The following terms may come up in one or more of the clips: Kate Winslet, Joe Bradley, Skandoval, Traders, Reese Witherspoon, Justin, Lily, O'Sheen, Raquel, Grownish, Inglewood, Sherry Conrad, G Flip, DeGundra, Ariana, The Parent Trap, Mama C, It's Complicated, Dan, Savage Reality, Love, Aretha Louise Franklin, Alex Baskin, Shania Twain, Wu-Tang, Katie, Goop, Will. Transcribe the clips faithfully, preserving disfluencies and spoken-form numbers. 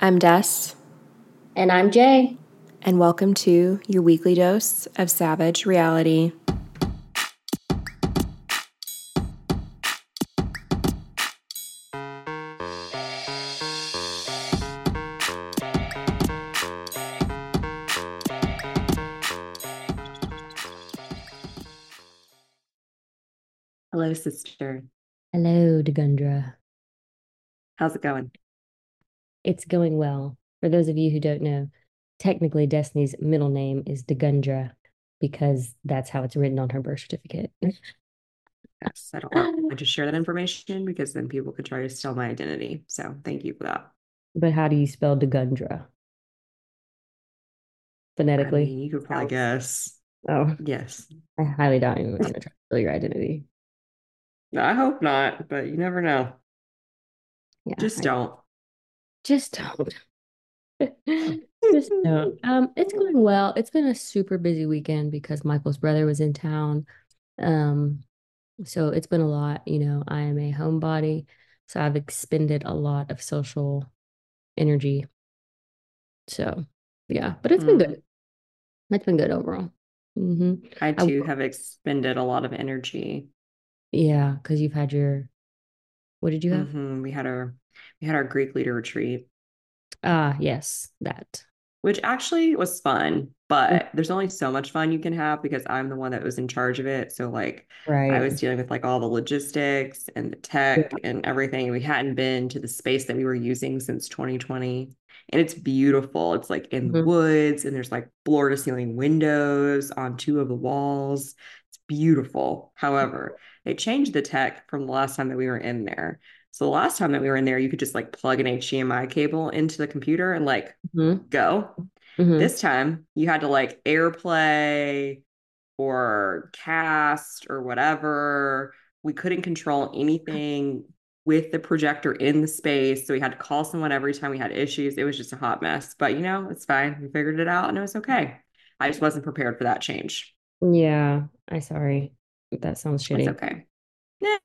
I'm Des. And I'm Jay. And welcome to your weekly dose of Savage Reality. Hello, sister. Hello, DeGundra. How's it going? It's going well. For those of you who don't know, technically Destiny's middle name is DeGundra because that's how it's written on her birth certificate. Yes, I don't want to share that information because then people could try to steal my identity. So thank you for that. But how do you spell DeGundra? Phonetically? I mean, you could probably oh. guess. Oh, yes. I highly doubt anyone's going to try to steal your identity. No, I hope not, but you never know. Yeah, Just I- don't. Just don't. Just don't. Um, it's going well. It's been a super busy weekend because Michael's brother was in town. Um, so it's been a lot. You know, I am a homebody, so I've expended a lot of social energy. So, yeah, but it's mm. been good. It's been good overall. Mm-hmm. I too I, have expended a lot of energy. Yeah, because you've had your. What did you have? Mm-hmm. We had our. We had our Greek leader retreat. Ah, uh, yes, that. Which actually was fun, but mm-hmm. there's only so much fun you can have because I'm the one that was in charge of it. So like right. I was dealing with like all the logistics and the tech yeah. and everything. We hadn't been to the space that we were using since twenty twenty. And it's beautiful. It's like in mm-hmm. the woods and there's like floor to ceiling windows on two of the walls. It's beautiful. However, mm-hmm. it changed the tech from the last time that we were in there. So the last time that we were in there, you could just like plug an H D M I cable into the computer and like mm-hmm. go. Mm-hmm. This time you had to like AirPlay or cast or whatever. We couldn't control anything with the projector in the space. So we had to call someone every time we had issues. It was just a hot mess. But you know, it's fine. We figured it out and it was okay. I just wasn't prepared for that change. Yeah. I'm sorry. That sounds shitty. It's okay. Yeah.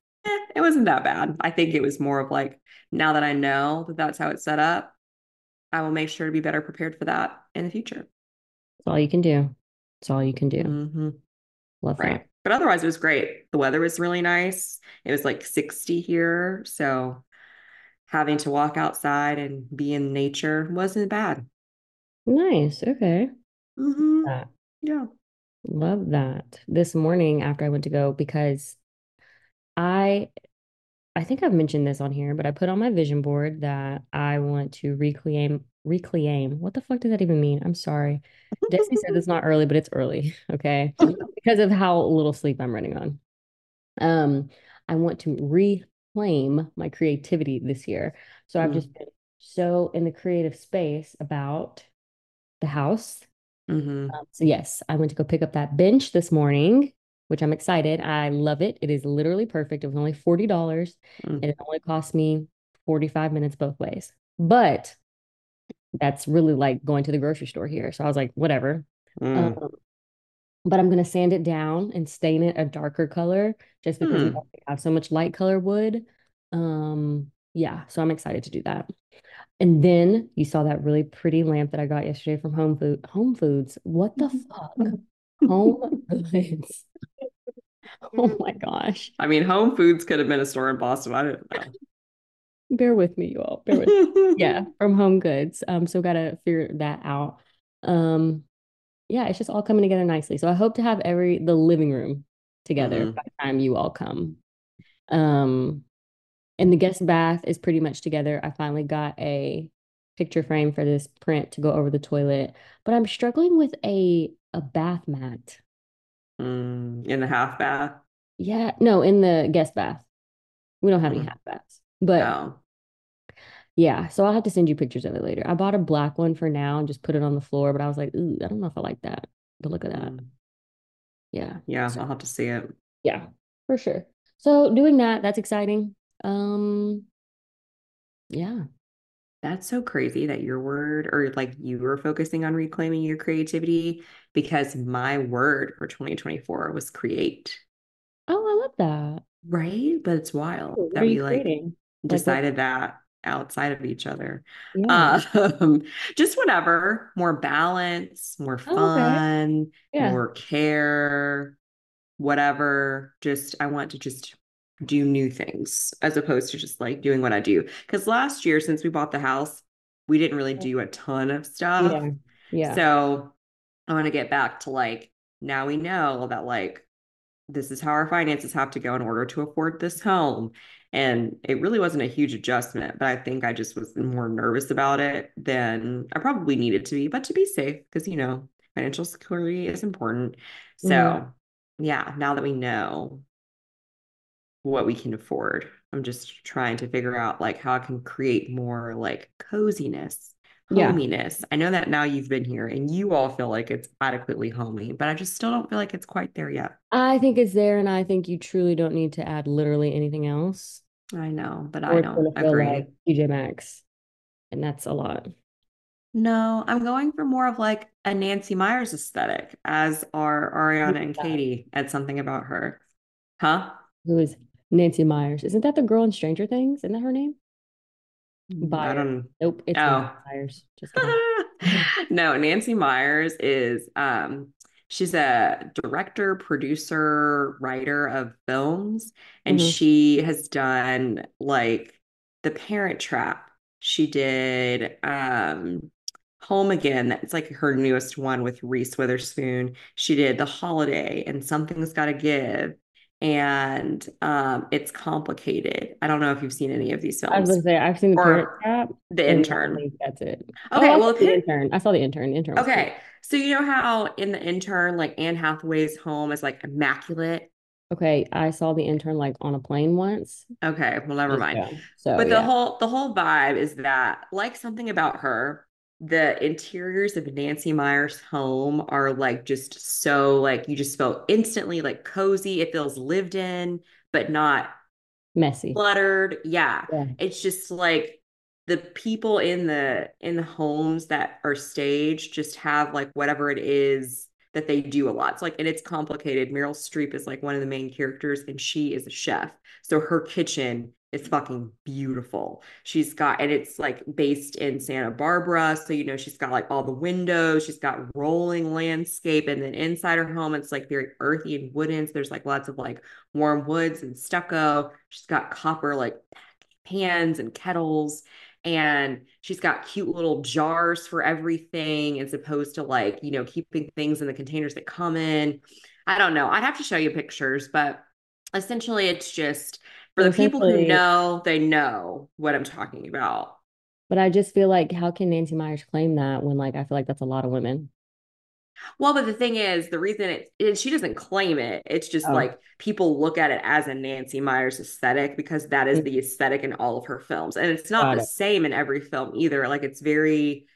It wasn't that bad. I think it was more of like, now that I know that that's how it's set up, I will make sure to be better prepared for that in the future. It's all you can do. It's all you can do. Mm-hmm. Love right. that. But otherwise, it was great. The weather was really nice. It was like sixty here. So having to walk outside and be in nature wasn't bad. Nice. Okay. Mm-hmm. Love yeah. Love that. This morning after I went to go, because I I think I've mentioned this on here, but I put on my vision board that I want to reclaim, reclaim. What the fuck does that even mean? I'm sorry. Destiny said it's not early, but it's early, okay? Because of how little sleep I'm running on. Um, I want to reclaim my creativity this year. So mm. I've just been so in the creative space about the house. Mm-hmm. Um, so yes, I went to go pick up that bench this morning, which I'm excited. I love it. It is literally perfect. It was only forty dollars mm. and it only cost me forty-five minutes both ways. But that's really like going to the grocery store here. So I was like, whatever. Mm. Um, but I'm going to sand it down and stain it a darker color just because mm. we don't have so much light color wood. Um, yeah. So I'm excited to do that. And then you saw that really pretty lamp that I got yesterday from Home Food. Home Foods. What the fuck? Home Goods. Oh my gosh. I mean, Home Foods could have been a store in Boston. I don't know. Bear with me, you all. Bear with me. Yeah, from Home Goods. Um, so gotta figure that out. Um, yeah, it's just all coming together nicely. So I hope to have every the living room together mm-hmm. by the time you all come. Um, and the guest bath is pretty much together. I finally got a picture frame for this print to go over the toilet, but I'm struggling with a a bath mat. Mm, in the half bath? Yeah, no, in the guest bath. We don't have mm. any half baths, but no. Yeah, so I'll have to send you pictures of it later. I bought a black one for now and just put it on the floor, but I was like, ooh, I don't know if I like that, the look of that. Mm. Yeah. Yeah, so, I'll have to see it. Yeah, for sure. So doing that, that's exciting. Um, yeah. That's so crazy that your word or like you were focusing on reclaiming your creativity because my word for twenty twenty-four was create. Oh, I love that. Right? But it's wild what that we like creating? Decided like, that outside of each other. Yeah. Um, just whatever, more balance, more fun, oh, okay. yeah. more care, whatever. Just, I want to just do new things as opposed to just like doing what I do. Because last year, since we bought the house, we didn't really do a ton of stuff. Yeah. yeah. So I want to get back to like, now we know that like, this is how our finances have to go in order to afford this home. And it really wasn't a huge adjustment, but I think I just was more nervous about it than I probably needed to be, but to be safe, because, you know, financial security is important. So mm-hmm. yeah, now that we know what we can afford, I'm just trying to figure out like how I can create more like coziness, hominess. Yeah. I know that now you've been here and you all feel like it's adequately homey, but I just still don't feel like it's quite there yet. I think it's there, and I think you truly don't need to add literally anything else. I know, but or I don't agree. Like T J Maxx, and that's a lot. No, I'm going for more of like a Nancy Meyers aesthetic, as are Ariana and Katie at Something About Her. Huh? Who is Nancy Meyers? Isn't that the girl in Stranger Things? Isn't that her name? Byers. I don't nope it's oh. Byers. Just no, Nancy Meyers is um she's a director, producer, writer of films, and mm-hmm. she has done like The Parent Trap. She did um Home Again, that's like her newest one with Reese Witherspoon. She did The Holiday and Something's Gotta Give. And um, It's Complicated. I don't know if you've seen any of these films. I was gonna say I've seen The Parent Trap, The Intern. That's it. Okay, oh, well, The Intern. I saw The Intern. Intern. Okay, cool. So you know how in The Intern, like Anne Hathaway's home is like immaculate. Okay, I saw The Intern like on a plane once. Okay, well, never mind. Yeah. So, but yeah. the whole the whole vibe is that like Something About Her. The interiors of Nancy Meyers' home are like just so like you just feel instantly like cozy. It feels lived in, but not messy, cluttered. Yeah. yeah, it's just like the people in the in the homes that are staged just have like whatever it is that they do a lot. So like, and It's Complicated. Meryl Streep is like one of the main characters, and she is a chef, so her kitchen. It's fucking beautiful. She's got, and it's like based in Santa Barbara. So, you know, she's got like all the windows, she's got rolling landscape. And then inside her home, it's like very earthy and wooden. So there's like lots of like warm woods and stucco. She's got copper like pans and kettles. And she's got cute little jars for everything as opposed to like, you know, keeping things in the containers that come in. I don't know. I'd have to show you pictures, but essentially it's just, for the people who know, they know what I'm talking about. But I just feel like, how can Nancy Meyers claim that when, like, I feel like that's a lot of women? Well, but the thing is, the reason it is, she doesn't claim it. It's just oh. like people look at it as a Nancy Meyers aesthetic because that is mm-hmm. the aesthetic in all of her films. And it's not Got the it. same in every film either. Like, it's very,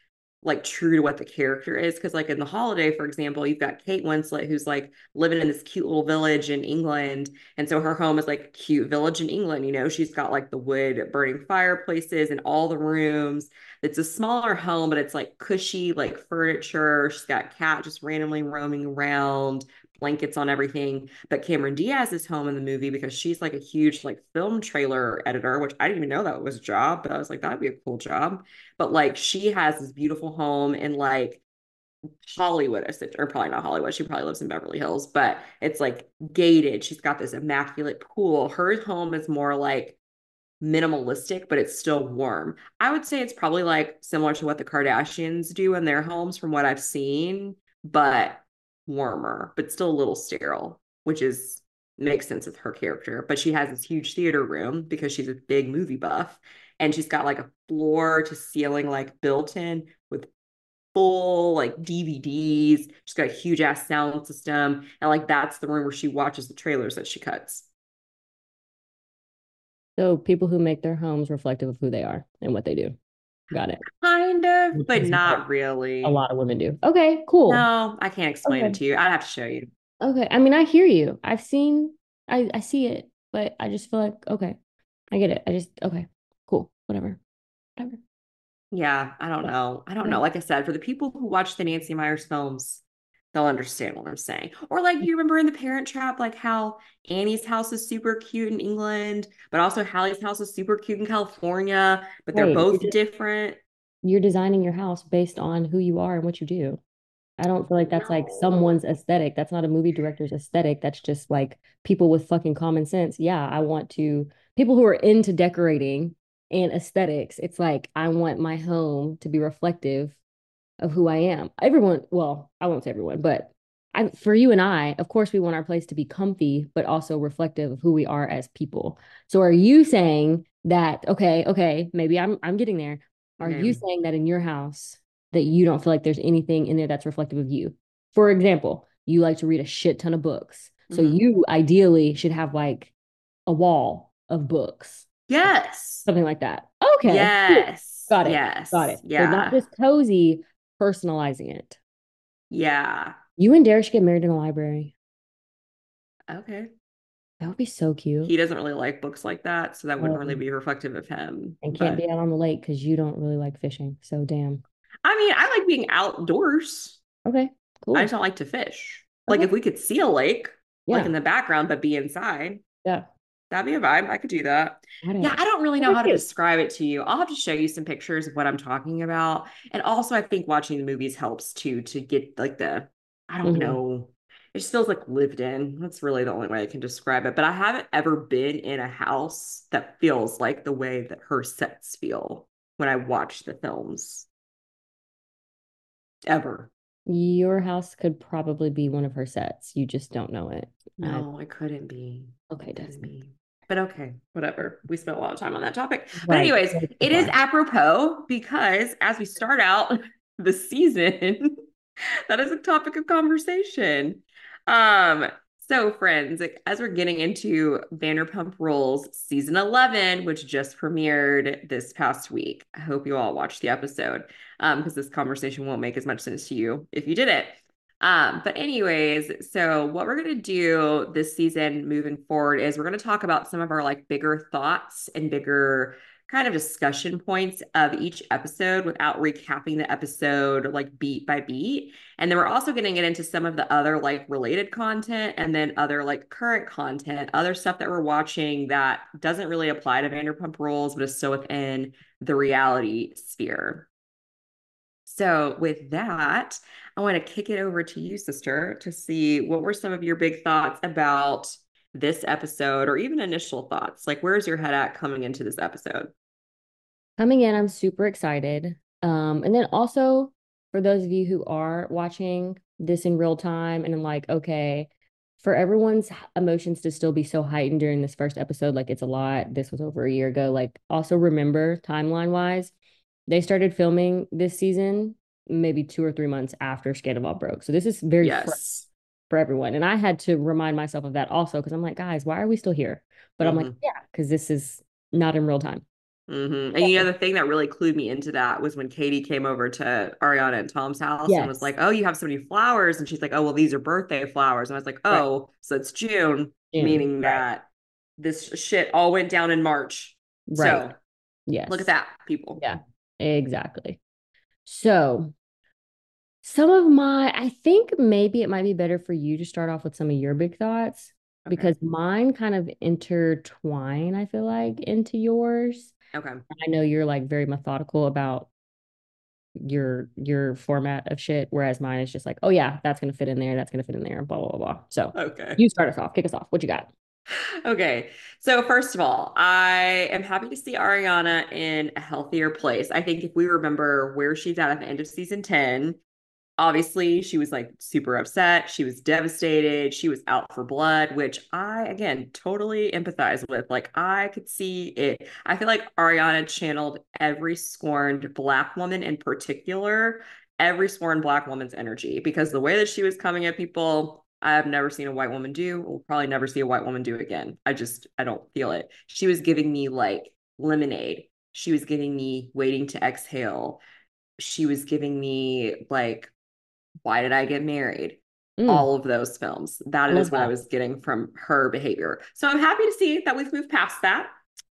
like, true to what the character is. Because, like, in The Holiday, for example, you've got Kate Winslet, who's, like, living in this cute little village in England. And so her home is, like, a cute village in England. You know, she's got, like, the wood burning fireplaces in all the rooms. It's a smaller home, but it's, like, cushy, like, furniture. She's got cat just randomly roaming around, blankets on everything. But Cameron Diaz is home in the movie because she's, like, a huge, like, film trailer editor, which I didn't even know that was a job, but I was like, that'd be a cool job. But, like, she has this beautiful home in, like, Hollywood, or probably not Hollywood. She probably lives in Beverly Hills, but it's, like, gated. She's got this immaculate pool. Her home is more, like, minimalistic, but it's still warm. I would say it's probably, like, similar to what the Kardashians do in their homes from what I've seen, but warmer, but still a little sterile, which is makes sense with her character. But she has this huge theater room because she's a big movie buff, and she's got like a floor to ceiling like built in with full like D V Ds. She's got a huge ass sound system, and like that's the room where she watches the trailers that she cuts. So people who make their homes reflective of who they are and what they do. Got it. Kind of, but not really. A lot of women do. Okay, cool. No, I can't explain okay. it to you. I'd have to show you. Okay. I mean, I hear you. I've seen, I, I see it, but I just feel like, okay, I get it. I just, okay, cool. Whatever. Whatever. Yeah, I don't know. I don't know. Like I said, for the people who watch the Nancy Meyers films, they'll understand what I'm saying. Or like, you remember in The Parent Trap, like how Annie's house is super cute in England, but also Hallie's house is super cute in California, but they're right. both you're different. De- you're designing your house based on who you are and what you do. I don't feel like that's no. like someone's aesthetic. That's not a movie director's aesthetic. That's just like people with fucking common sense. Yeah, I want to, people who are into decorating and aesthetics, it's like, I want my home to be reflective of who I am. Everyone, well, I won't say everyone, but I, for you and I, of course, we want our place to be comfy, but also reflective of who we are as people. So are you saying that, okay, okay, maybe I'm I'm getting there. Are mm. you saying that in your house that you don't feel like there's anything in there that's reflective of you? For example, you like to read a shit ton of books. So mm-hmm. you ideally should have like a wall of books. Yes. Something like that. Okay. Yes. Cool. Got it. Yes. Got it. Yeah. So not just cozy, personalizing it. Yeah. You and Derek should get married in a library. Okay. That would be so cute. He doesn't really like books like that, so that wouldn't um, really be reflective of him. And but... can't be out on the lake because you don't really like fishing. So damn. I mean, I like being outdoors. Okay. Cool. I just don't like to fish. Okay. Like if we could see a lake, yeah. like in the background, but be inside. Yeah. That'd be a vibe. I could do that. I yeah, I don't really know how to describe it to you. I'll have to show you some pictures of what I'm talking about. And also, I think watching the movies helps too, to get like the, I don't mm-hmm. know. It just feels like lived in. That's really the only way I can describe it. But I haven't ever been in a house that feels like the way that her sets feel when I watch the films. Ever. Your house could probably be one of her sets. You just don't know it. No, I, it couldn't be. Okay, Destiny. But okay, whatever. We spent a lot of time on that topic. Right. But anyways, right. it is apropos because as we start out the season, that is a topic of conversation. Um, so friends, as we're getting into Vanderpump Rules season eleven, which just premiered this past week, I hope you all watched the episode um, because this conversation won't make as much sense to you if you didn't. Um, but anyways, so what we're going to do this season moving forward is we're going to talk about some of our like bigger thoughts and bigger kind of discussion points of each episode without recapping the episode like beat by beat. And then we're also going to get into some of the other like related content and then other like current content, other stuff that we're watching that doesn't really apply to Vanderpump Rules, but is so within the reality sphere. So with that, I want to kick it over to you, sister, to see what were some of your big thoughts about this episode or even initial thoughts. Like, where's your head at coming into this episode? Coming in, I'm super excited. Um, and then also, for those of you who are watching this in real time, and I'm like, okay, for everyone's emotions to still be so heightened during this first episode, like it's a lot. This was over a year ago. Like, also remember timeline-wise, they started filming this season maybe two or three months after Skandoval broke. So this is very yes. fresh for everyone. And I had to remind myself of that also because I'm like, guys, why are we still here? But mm-hmm. I'm like, yeah, because this is not in real time. Mm-hmm. And yeah. you know, the thing that really clued me into that was when Katie came over to Ariana and Tom's house yes. and was like, oh, you have so many flowers. And she's like, oh, well, these are birthday flowers. And I was like, oh, right. so it's June, June. meaning right. that this shit all went down in March. Right. So yes. look at that, people. Yeah. Exactly. So some of my, I think maybe it might be better for you to start off with some of your big thoughts okay. because mine kind of intertwine, I feel like, into yours. Okay. I know you're like very methodical about your, your format of shit. Whereas mine is just like, oh yeah, that's going to fit in there. That's going to fit in there. Blah, blah, blah, blah. So okay. you start us off, kick us off. What you got? Okay. So first of all, I am happy to see Ariana in a healthier place. I think if we remember where she's at at the end of season ten, obviously she was like super upset. She was devastated. She was out for blood, which I, again, totally empathize with. Like I could see it. I feel like Ariana channeled every scorned Black woman in particular, every scorned Black woman's energy, because the way that she was coming at people, I've never seen a white woman do. We'll probably never see a white woman do again. I just, I don't feel it. She was giving me like lemonade. She was giving me waiting to exhale. She was giving me like, why did I get married? Mm. All of those films. That is what I was getting from her behavior. So I'm happy to see that we've moved past that.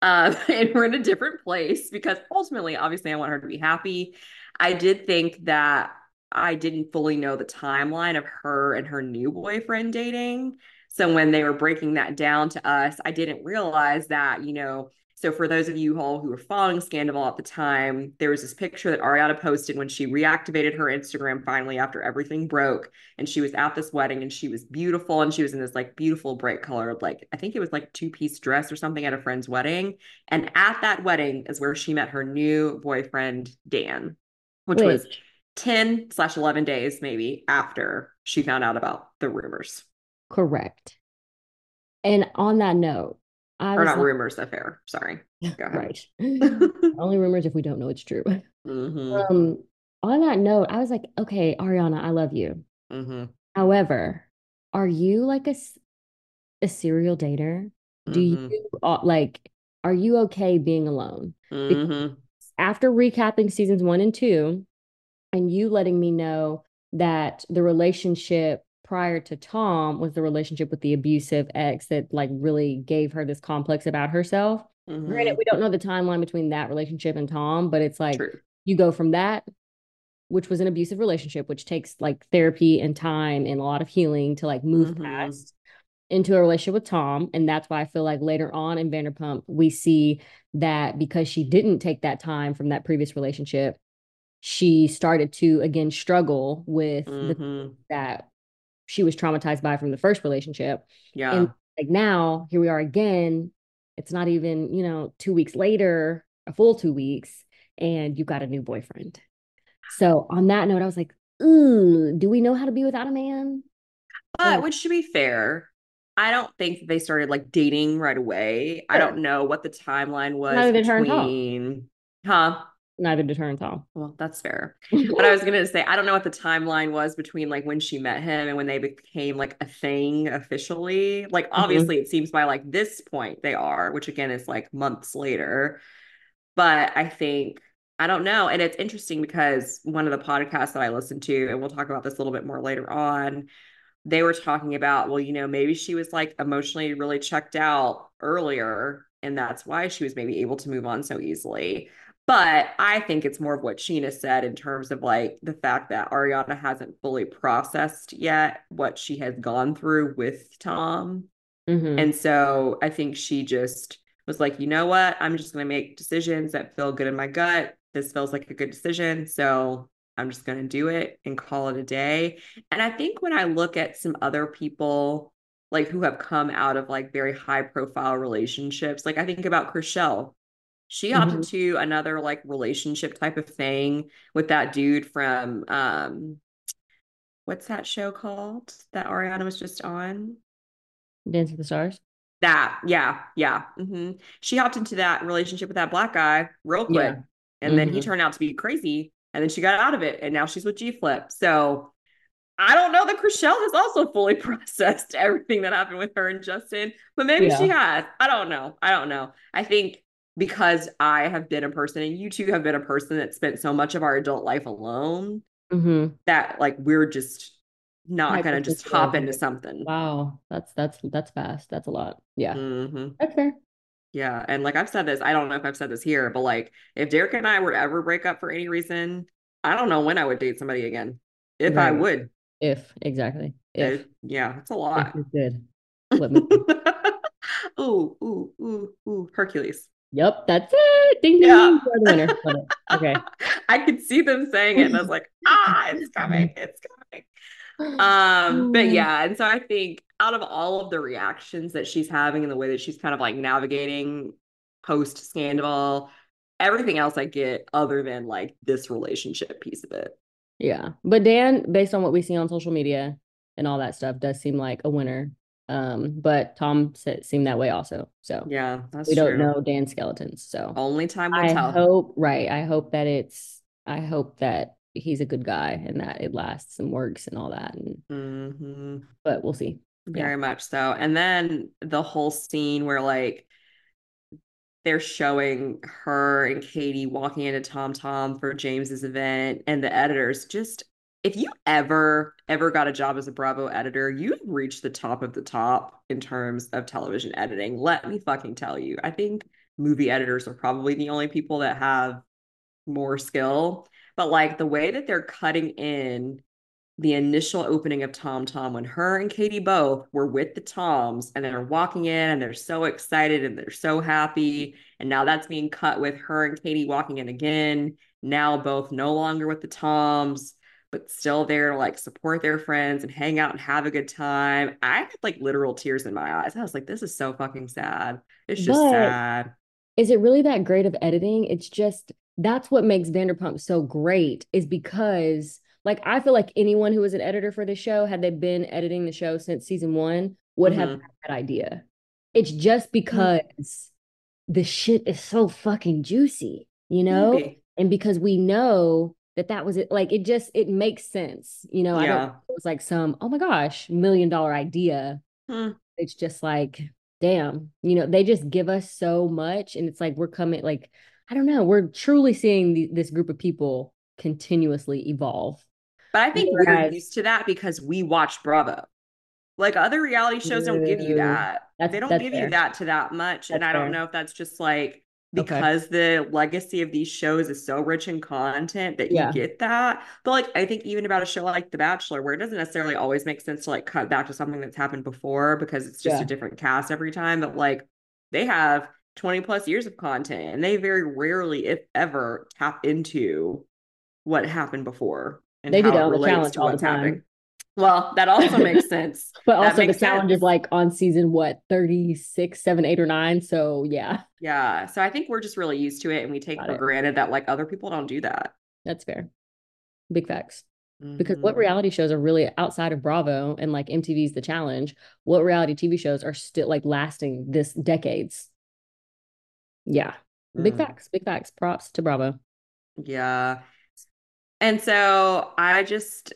Um, and we're in a different place because ultimately, obviously I want her to be happy. I did think that I didn't fully know the timeline of her and her new boyfriend dating. So when they were breaking that down to us, I didn't realize that, you know, so for those of you all who were following Skandoval at the time, there was this picture that Ariana posted when she reactivated her Instagram finally after everything broke. And she was at this wedding and she was beautiful. And she was in this like beautiful bright color, like I think it was like two-piece dress or something at a friend's wedding. And at that wedding is where she met her new boyfriend, Dan, which Wait. was ten slash eleven days maybe after she found out about the rumors. Correct. And on that note, I or not like, rumors, affair. Sorry. Go ahead. Right. Only rumors if we don't know it's true. Mm-hmm. Um, on that note, I was like, okay, Ariana, I love you. Mm-hmm. However, are you like a, a serial dater? Do mm-hmm. you uh, like, are you okay being alone? Mm-hmm. After recapping seasons one and two, and you letting me know that the relationship prior to Tom was the relationship with the abusive ex that like really gave her this complex about herself. Mm-hmm. Granted, we don't know the timeline between that relationship and Tom, but it's like True. You go from that, which was an abusive relationship, which takes like therapy and time and a lot of healing to like move mm-hmm. past into a relationship with Tom. And that's why I feel like later on in Vanderpump, we see that because she didn't take that time from that previous relationship, she started to again struggle with mm-hmm. the, that she was traumatized by from the first relationship. Yeah. And like now here we are again. It's not even, you know, two weeks later, a full two weeks, and you got a new boyfriend. So on that note, I was like, ooh, do we know how to be without a man? But yeah. Which, to be fair, I don't think that they started like dating right away. Sure. I don't know what the timeline was. Neither did between... her and Tom. Huh? Neither did her and Tom. Well, that's fair. But I was going to say, I don't know what the timeline was between like when she met him and when they became like a thing officially. Like, obviously mm-hmm. it seems by like this point they are, which again is like months later. But I think, I don't know. And it's interesting because one of the podcasts that I listened to, and we'll talk about this a little bit more later on, they were talking about, well, you know, maybe she was like emotionally really checked out earlier. And that's why she was maybe able to move on so easily. But I think it's more of what Sheena said in terms of like the fact that Ariana hasn't fully processed yet what she has gone through with Tom. Mm-hmm. And so I think she just was like, you know what? I'm just going to make decisions that feel good in my gut. This feels like a good decision. So I'm just going to do it and call it a day. And I think when I look at some other people like who have come out of like very high profile relationships, like I think about Chrishell. She opted mm-hmm. to another like relationship type of thing with that dude from um, what's that show called that Ariana was just on? Dance with the Stars. That yeah yeah. Mm-hmm. She opted into that relationship with that black guy real quick, yeah. and mm-hmm. then he turned out to be crazy, and then she got out of it, and now she's with G Flip. So I don't know that Chrishell has also fully processed everything that happened with her and Justin, but maybe yeah. she has. I don't know. I don't know. I think. Because I have been a person, and you two have been a person that spent so much of our adult life alone mm-hmm. that like we're just not going to just hop into something. Wow, that's that's that's fast. That's a lot. Yeah, mm-hmm. that's fair. Yeah, and like I've said this, I don't know if I've said this here, but like if Derek and I were to ever break up for any reason, I don't know when I would date somebody again. If right. I would, if exactly, if, if yeah, that's a lot. If good. Let me. Ooh, ooh, ooh, ooh, Hercules. Yep, that's it. Ding ding. Yeah. You're the winner. Love it. Okay. I could see them saying it, and I was like, ah, it's coming, it's coming. Um, but yeah, and so I think out of all of the reactions that she's having and the way that she's kind of like navigating post Skandoval, everything else I get other than like this relationship piece of it. Yeah. But Dan, based on what we see on social media and all that stuff, does seem like a winner. Um, but Tom seemed that way also. So yeah, that's we don't true. Know Dan's skeletons. So only time will I tell. I hope, right. I hope that it's, I hope that he's a good guy and that it lasts and works and all that. And, mm-hmm. but we'll see. Very yeah. much so. And then the whole scene where like, they're showing her and Katie walking into TomTom for James's event, and the editors just, if you ever, ever got a job as a Bravo editor, you've reached the top of the top in terms of television editing. Let me fucking tell you. I think movie editors are probably the only people that have more skill. But like the way that they're cutting in the initial opening of TomTom when her and Katie both were with the Toms and they're walking in and they're so excited and they're so happy. And now that's being cut with her and Katie walking in again. Now both no longer with the Toms, but still there to like support their friends and hang out and have a good time. I had like literal tears in my eyes. I was like, this is so fucking sad. It's just but sad. Is it really that great of editing? It's just, that's what makes Vanderpump so great is because like, I feel like anyone who was an editor for this show, had they been editing the show since season one, would mm-hmm. have had that idea. It's just because mm-hmm. the shit is so fucking juicy, you know? Maybe. And because we know that that was it. Like, it just, it makes sense, you know? Yeah. I don't know if it was like some, oh my gosh, million dollar idea. Hmm. It's just like, damn, you know, they just give us so much. And it's like, we're coming, like, I don't know. We're truly seeing the, this group of people continuously evolve. But I think we're used to that because we watch Bravo. Like other reality shows don't give you that. That's, they don't give fair. you that to that much. That's and I don't fair. know if that's just like because okay. the legacy of these shows is so rich in content that yeah. you get that. But like I think even about a show like The Bachelor, where it doesn't necessarily always make sense to like cut back to something that's happened before because it's just yeah. a different cast every time. But like they have twenty plus years of content and they very rarely, if ever, tap into what happened before. And they do that on the challenge all the time. Happening. Well, that also makes sense. But that also the challenge sense. is like on season, what, thirty-six, seven, eight, or nine. So yeah. Yeah. So I think we're just really used to it. And we take Got for it. granted that like other people don't do that. That's fair. Big facts. Mm-hmm. Because what reality shows are really outside of Bravo and like M T V's The Challenge, what reality T V shows are still like lasting this decades? Yeah. Mm-hmm. Big facts. Big facts. Props to Bravo. Yeah. And so I just,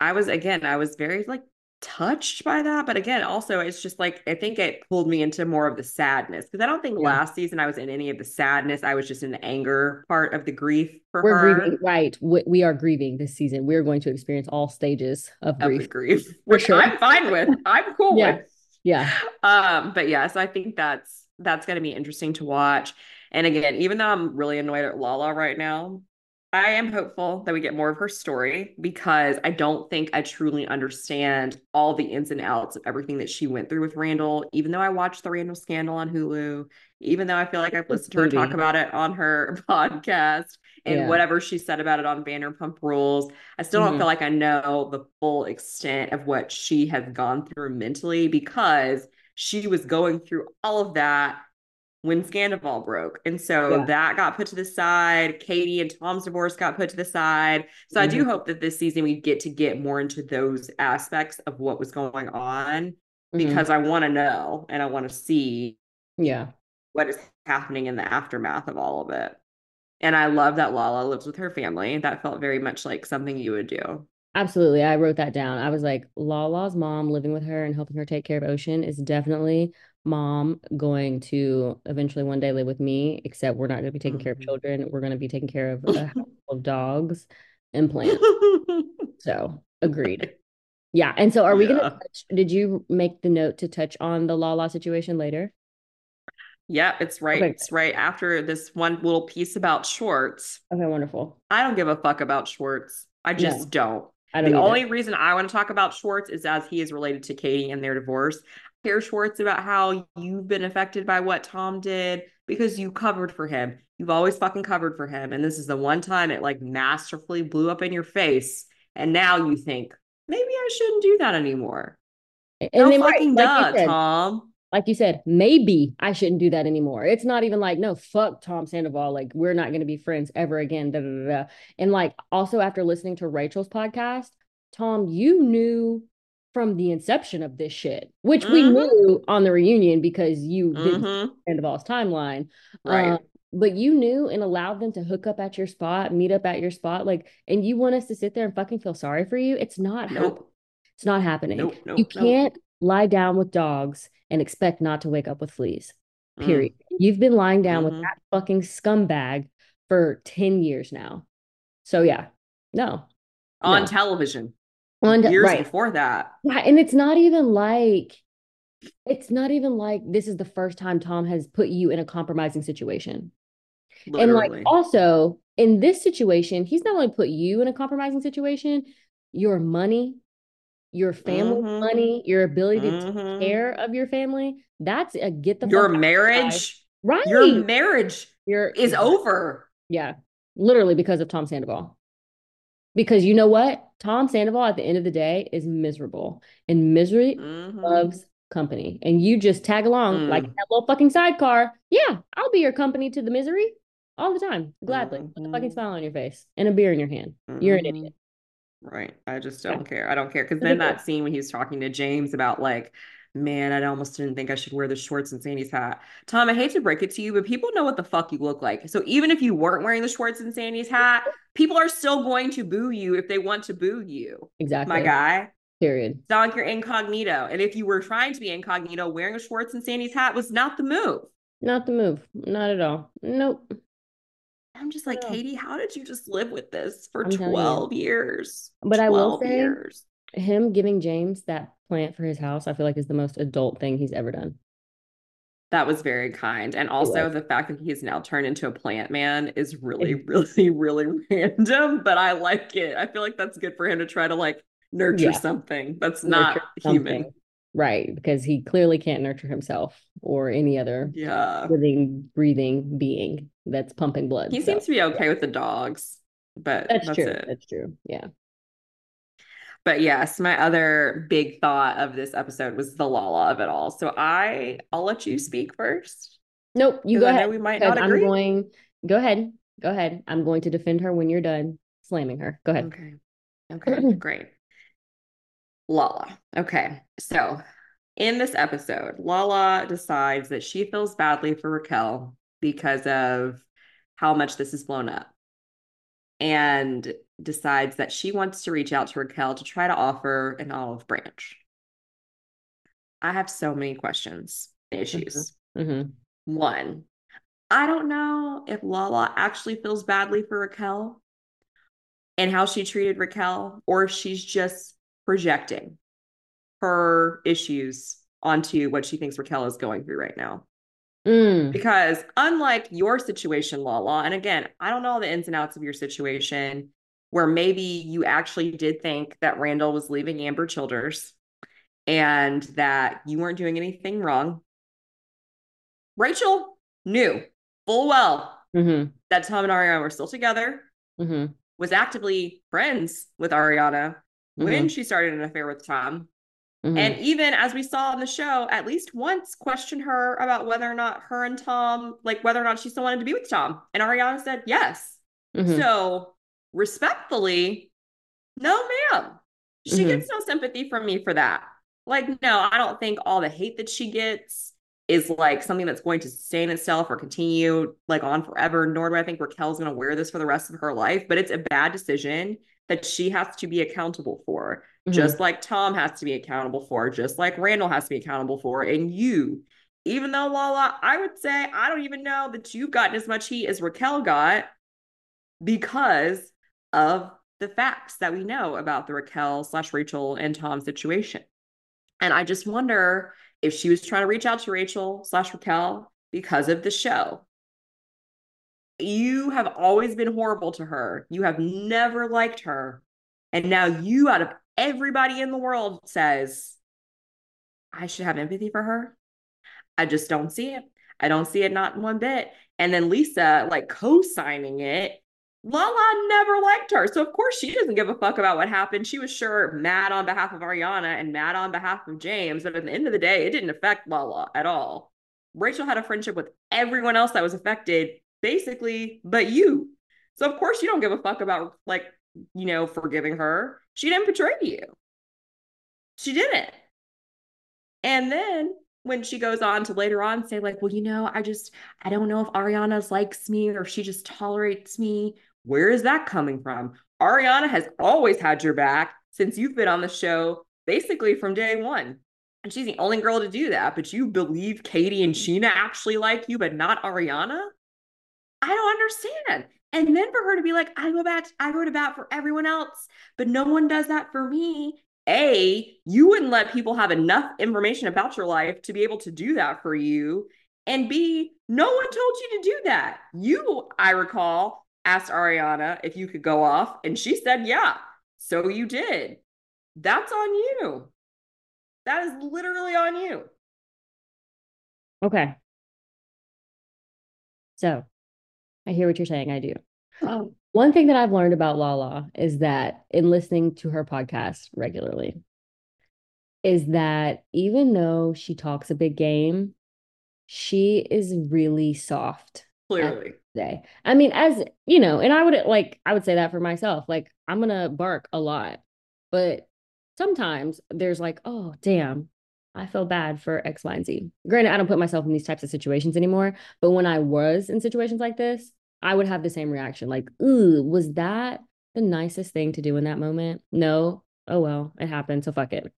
I was, again, I was very like touched by that. But again, also it's just like, I think it pulled me into more of the sadness because I don't think yeah. last season I was in any of the sadness. I was just in the anger part of the grief for We're her. Grieving, right. We, we are grieving this season. We're going to experience all stages of grief. Of grief, which sure. I'm fine with. I'm cool yeah. with. Yeah. Um, but yeah, so I think that's, that's going to be interesting to watch. And again, even though I'm really annoyed at Lala right now, I am hopeful that we get more of her story because I don't think I truly understand all the ins and outs of everything that she went through with Randall, even though I watched the Randall scandal on Hulu, even though I feel like I've listened to her talk about it on her podcast and yeah. whatever she said about it on Vanderpump Rules. I still don't mm-hmm. feel like I know the full extent of what she has gone through mentally because she was going through all of that when Skandoval broke. And so yeah. that got put to the side. Katie and Tom's divorce got put to the side. So mm-hmm. I do hope that this season we get to get more into those aspects of what was going on mm-hmm. because I want to know and I want to see yeah, what is happening in the aftermath of all of it. And I love that Lala lives with her family. That felt very much like something you would do. Absolutely. I wrote that down. I was like, Lala's mom living with her and helping her take care of O'Sheen is definitely mom going to eventually one day live with me, except we're not going to be taking mm-hmm. care of children. We're going to be taking care of a house of dogs and plants. So agreed. Yeah. And so are yeah. we going to touch, did you make the note to touch on the Lala situation later? Yeah, it's right. Okay. It's right after this one little piece about Schwartz. Okay, wonderful. I don't give a fuck about Schwartz. I just no. don't. I don't the either. Only reason I want to talk about Schwartz is as he is related to Katie and their divorce. I care, Schwartz, about how you've been affected by what Tom did because you covered for him. You've always fucking covered for him. And this is the one time it like masterfully blew up in your face. And now you think, maybe I shouldn't do that anymore. And no they fucking might, like duh, said, Tom. Like you said, maybe I shouldn't do that anymore. It's not even like, no, fuck Tom Sandoval. Like, we're not going to be friends ever again. Da, da, da, da. And like, also after listening to Rachel's podcast, Tom, you knew from the inception of this shit, which mm-hmm. we knew on the reunion because you mm-hmm. didn't Sandoval's timeline. Right. Um, but you knew and allowed them to hook up at your spot, meet up at your spot. Like, and you want us to sit there and fucking feel sorry for you? It's not nope. happening. It's not happening. Nope, nope, you can't nope. lie down with dogs and expect not to wake up with fleas. Period. Mm. You've been lying down mm-hmm. with that fucking scumbag for ten years now. So yeah, no. On no. television. On years right. before that. Yeah, and it's not even like it's not even like this is the first time Tom has put you in a compromising situation. Literally. And like also in this situation, he's not only put you in a compromising situation, your money, your family mm-hmm. money, your ability to mm-hmm. take care of your family. That's a get the your marriage. Right. Your marriage your, is yeah. over. Yeah. Literally because of Tom Sandoval. Because you know what? Tom Sandoval at the end of the day is miserable, and misery mm-hmm. loves company. And you just tag along mm. like that little fucking sidecar. Yeah, I'll be your company to the misery all the time. Gladly. Mm-hmm. Put a fucking smile on your face and a beer in your hand. Mm-hmm. You're an idiot. Right. I just don't yeah. care. I don't care. Because then that scene when he was talking to James about like, man, I almost didn't think I should wear the Schwartz and Sandy's hat. Tom, I hate to break it to you, but people know what the fuck you look like. So even if you weren't wearing the Schwartz and Sandy's hat, people are still going to boo you if they want to boo you. Exactly. My guy. Period. It's not like you're incognito. And if you were trying to be incognito, wearing a Schwartz and Sandy's hat was not the move. Not the move. Not at all. Nope. I'm just like, Katie, how did you just live with this for twelve years? But I will say, years. him giving James that plant for his house, I feel like is the most adult thing he's ever done. That was very kind. And also the fact that he's now turned into a plant man is really, really, really random. But I like it. I feel like that's good for him to try to like nurture yeah. something that's nurture not something. human. Right. Because he clearly can't nurture himself or any other yeah. living, breathing being that's pumping blood. He so. seems to be okay yeah. with the dogs, but that's, that's true. It. That's true. Yeah. But yes, my other big thought of this episode was the Lala of it all. So I, I'll let you speak first. Nope. You go I ahead. We might not agree. I'm going, go ahead. Go ahead. I'm going to defend her when you're done slamming her. Go ahead. Okay. Okay. Great. Lala. Okay. So in this episode, Lala decides that she feels badly for Raquel because of how much this has blown up, and decides that she wants to reach out to Raquel to try to offer an olive branch. I have so many questions and issues. Mm-hmm. Mm-hmm. One, I don't know if Lala actually feels badly for Raquel and how she treated Raquel, or if she's just projecting her issues onto what she thinks Raquel is going through right now. Mm. Because unlike your situation, Lala, and again, I don't know all the ins and outs of your situation, where maybe you actually did think that Randall was leaving Amber Childers and that you weren't doing anything wrong. Rachel knew full well mm-hmm. that Tom and Ariana were still together, mm-hmm. was actively friends with Ariana mm-hmm. when she started an affair with Tom. Mm-hmm. And even as we saw on the show, at least once questioned her about whether or not her and Tom, like whether or not she still wanted to be with Tom. And Ariana said, yes. Mm-hmm. So respectfully, no, ma'am. She mm-hmm. gets no sympathy from me for that. Like, no, I don't think all the hate that she gets is like something that's going to sustain itself or continue like on forever. Nor do I think Raquel's going to wear this for the rest of her life, but it's a bad decision that she has to be accountable for. Mm-hmm. Just like Tom has to be accountable for, just like Randall has to be accountable for, and you. Even though, Lala, I would say, I don't even know that you've gotten as much heat as Raquel got because of the facts that we know about the Raquel slash Rachel and Tom situation. And I just wonder if she was trying to reach out to Rachel slash Raquel because of the show. You have always been horrible to her. You have never liked her. And now you, out of everybody in the world, says, I should have empathy for her. I just don't see it. I don't see it, not one bit. And then Lisa, like, co-signing it. Lala never liked her. So, of course, she doesn't give a fuck about what happened. She was sure mad on behalf of Ariana and mad on behalf of James. But at the end of the day, it didn't affect Lala at all. Rachel had a friendship with everyone else that was affected, basically, but you. So, of course, you don't give a fuck about, like, you know, forgiving her. She didn't betray you. She didn't. And then when she goes on to later on say like, well, you know, I just, I don't know if Ariana likes me or if she just tolerates me. Where is that coming from? Ariana has always had your back since you've been on the show, basically from day one. And she's the only girl to do that. But you believe Katie and Sheena actually like you, but not Ariana? I don't understand. And then for her to be like, I go back, I go to bat for everyone else, but no one does that for me. A, you wouldn't let people have enough information about your life to be able to do that for you. And B, no one told you to do that. You, I recall, asked Ariana if you could go off, and she said, yeah, so you did. That's on you. That is literally on you. Okay. So I hear what you're saying. I do. Um, One thing that I've learned about Lala is that in listening to her podcast regularly is that even though she talks a big game, she is really soft. Clearly. Today. I mean, as you know, and I would like, I would say that for myself, like I'm going to bark a lot, but sometimes there's like, oh, damn, I feel bad for X, Y, and Z. Granted, I don't put myself in these types of situations anymore, but when I was in situations like this, I would have the same reaction. Like, ooh, was that the nicest thing to do in that moment? No. Oh, well, it happened. So fuck it.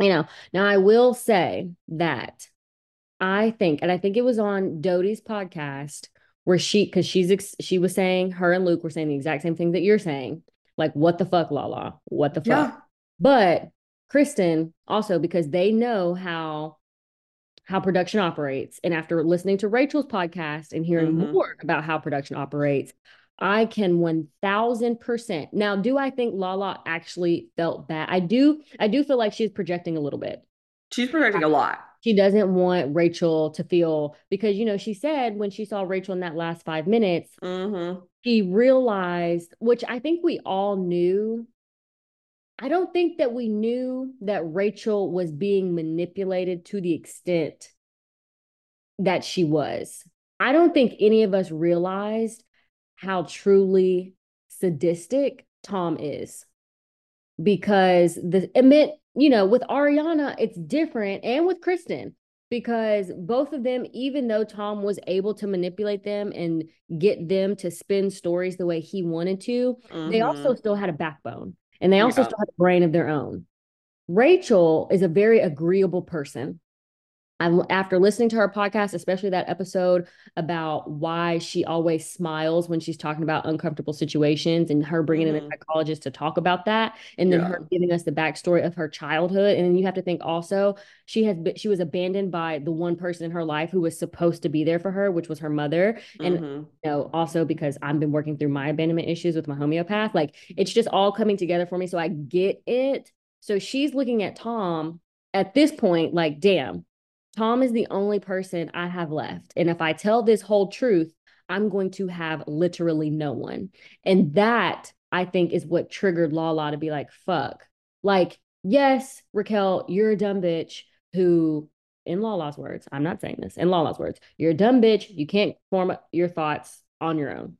You know, now I will say that I think, and I think it was on Dodie's podcast where she, cause she's, ex- she was saying, her and Luke were saying the exact same thing that you're saying. Like, what the fuck, Lala? What the fuck? Yeah. But Kristen also, because they know how, how production operates. And after listening to Rachel's podcast and hearing mm-hmm. more about how production operates, I can one thousand percent. Now, do I think Lala actually felt bad? I do. I do feel like she's projecting a little bit. She's projecting a lot. She doesn't want Rachel to feel, because, you know, she said when she saw Rachel in that last five minutes, mm-hmm. she realized, which I think we all knew. I don't think that we knew that Rachel was being manipulated to the extent that she was. I don't think any of us realized how truly sadistic Tom is, because the it meant, you know, with Ariana, it's different, and with Kristen, because both of them, even though Tom was able to manipulate them and get them to spin stories the way he wanted to, mm-hmm. they also still had a backbone. And they also yeah. still have a brain of their own. Rachel is a very agreeable person. I, after listening to her podcast, especially that episode about why she always smiles when she's talking about uncomfortable situations, and her bringing mm-hmm. in a psychologist to talk about that, and then yeah. her giving us the backstory of her childhood. And then you have to think also, she has she was abandoned by the one person in her life who was supposed to be there for her, which was her mother. And mm-hmm. you know, also because I've been working through my abandonment issues with my homeopath, like it's just all coming together for me. So I get it. So she's looking at Tom at this point, like, damn. Tom is the only person I have left. And if I tell this whole truth, I'm going to have literally no one. And that, I think, is what triggered Lala to be like, fuck. Like, yes, Raquel, you're a dumb bitch who, in Lala's words, I'm not saying this, in Lala's words, you're a dumb bitch. You can't form your thoughts on your own.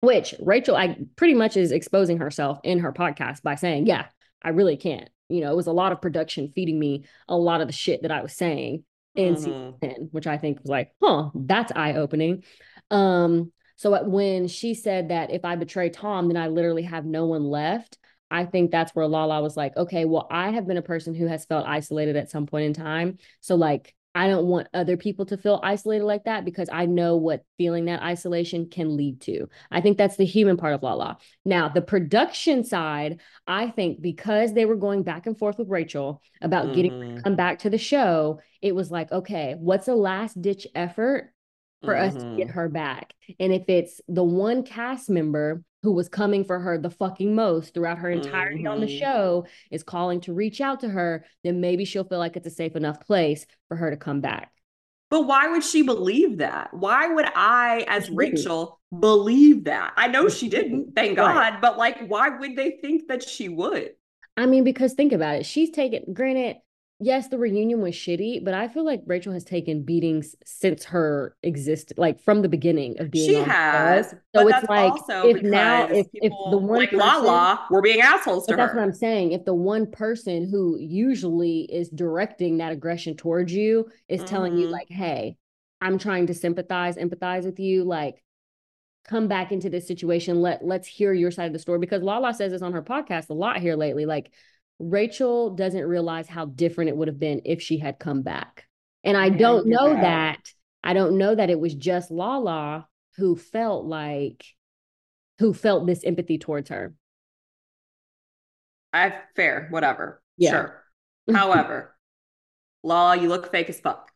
Which Rachel, I pretty much is exposing herself in her podcast by saying, yeah, I really can't. You know, it was a lot of production feeding me a lot of the shit that I was saying. In mm-hmm. season ten, which I think was like, huh, that's eye-opening. Um, so when she said that if I betray Tom, then I literally have no one left, I think that's where Lala was like, okay, well, I have been a person who has felt isolated at some point in time. So like, I don't want other people to feel isolated like that, because I know what feeling that isolation can lead to. I think that's the human part of Lala. Now, the production side, I think because they were going back and forth with Rachel about mm-hmm. getting to come back to the show, it was like, okay, what's a last ditch effort for mm-hmm. us to get her back? And if it's the one cast member who was coming for her the fucking most throughout her entirety mm-hmm. on the show is calling to reach out to her, then maybe she'll feel like it's a safe enough place for her to come back. But why would she believe that? Why would I, as Rachel, believe that? I know she didn't, thank right. God, but like, why would they think that she would? I mean, because think about it. She's taken, granted, yes, the reunion was shitty, but I feel like Rachel has taken beatings since her existence, like from the beginning of being. She on has. So but it's that's like also if now if, if the one like person, Lala were being assholes to but her. That's what I'm saying. If the one person who usually is directing that aggression towards you is mm-hmm. telling you like, "Hey, I'm trying to sympathize, empathize with you," like, come back into this situation. Let let's hear your side of the story, because Lala says this on her podcast a lot here lately. Like, Rachel doesn't realize how different it would have been if she had come back. And I don't know that. I don't know that it was just Lala who felt like, who felt this empathy towards her. I fair, whatever. Yeah. Sure. However, Lala, you look fake as fuck.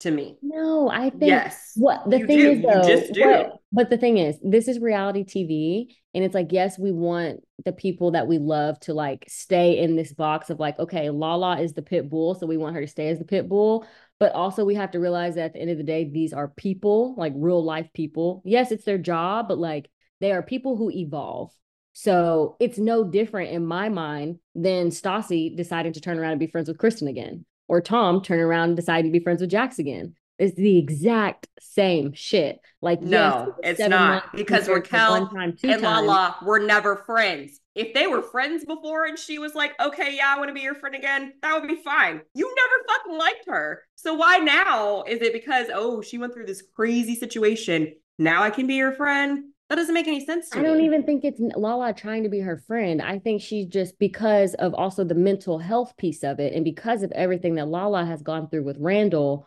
to me. No, I think yes. What the you thing do. Is though, you just do. What, but the thing is, this is reality T V, and it's like, yes, we want the people that we love to like stay in this box of like, okay, Lala is the pit bull, so we want her to stay as the pit bull. But also we have to realize that at the end of the day, these are people, like real life people. Yes, it's their job, but like they are people who evolve. So it's no different in my mind than Stassi deciding to turn around and be friends with Kristen again, or Tom turn around and deciding to be friends with Jax again. It's the exact same shit. Like, no, yes, it's not, because Raquel one time, and times. Lala were never friends. If they were friends before and she was like, okay, yeah, I want to be your friend again, that would be fine. You never fucking liked her. So why now? Is it because, oh, she went through this crazy situation, now I can be your friend? That doesn't make any sense to me. I don't even think it's Lala trying to be her friend. I think she's just, because of also the mental health piece of it, and because of everything that Lala has gone through with Randall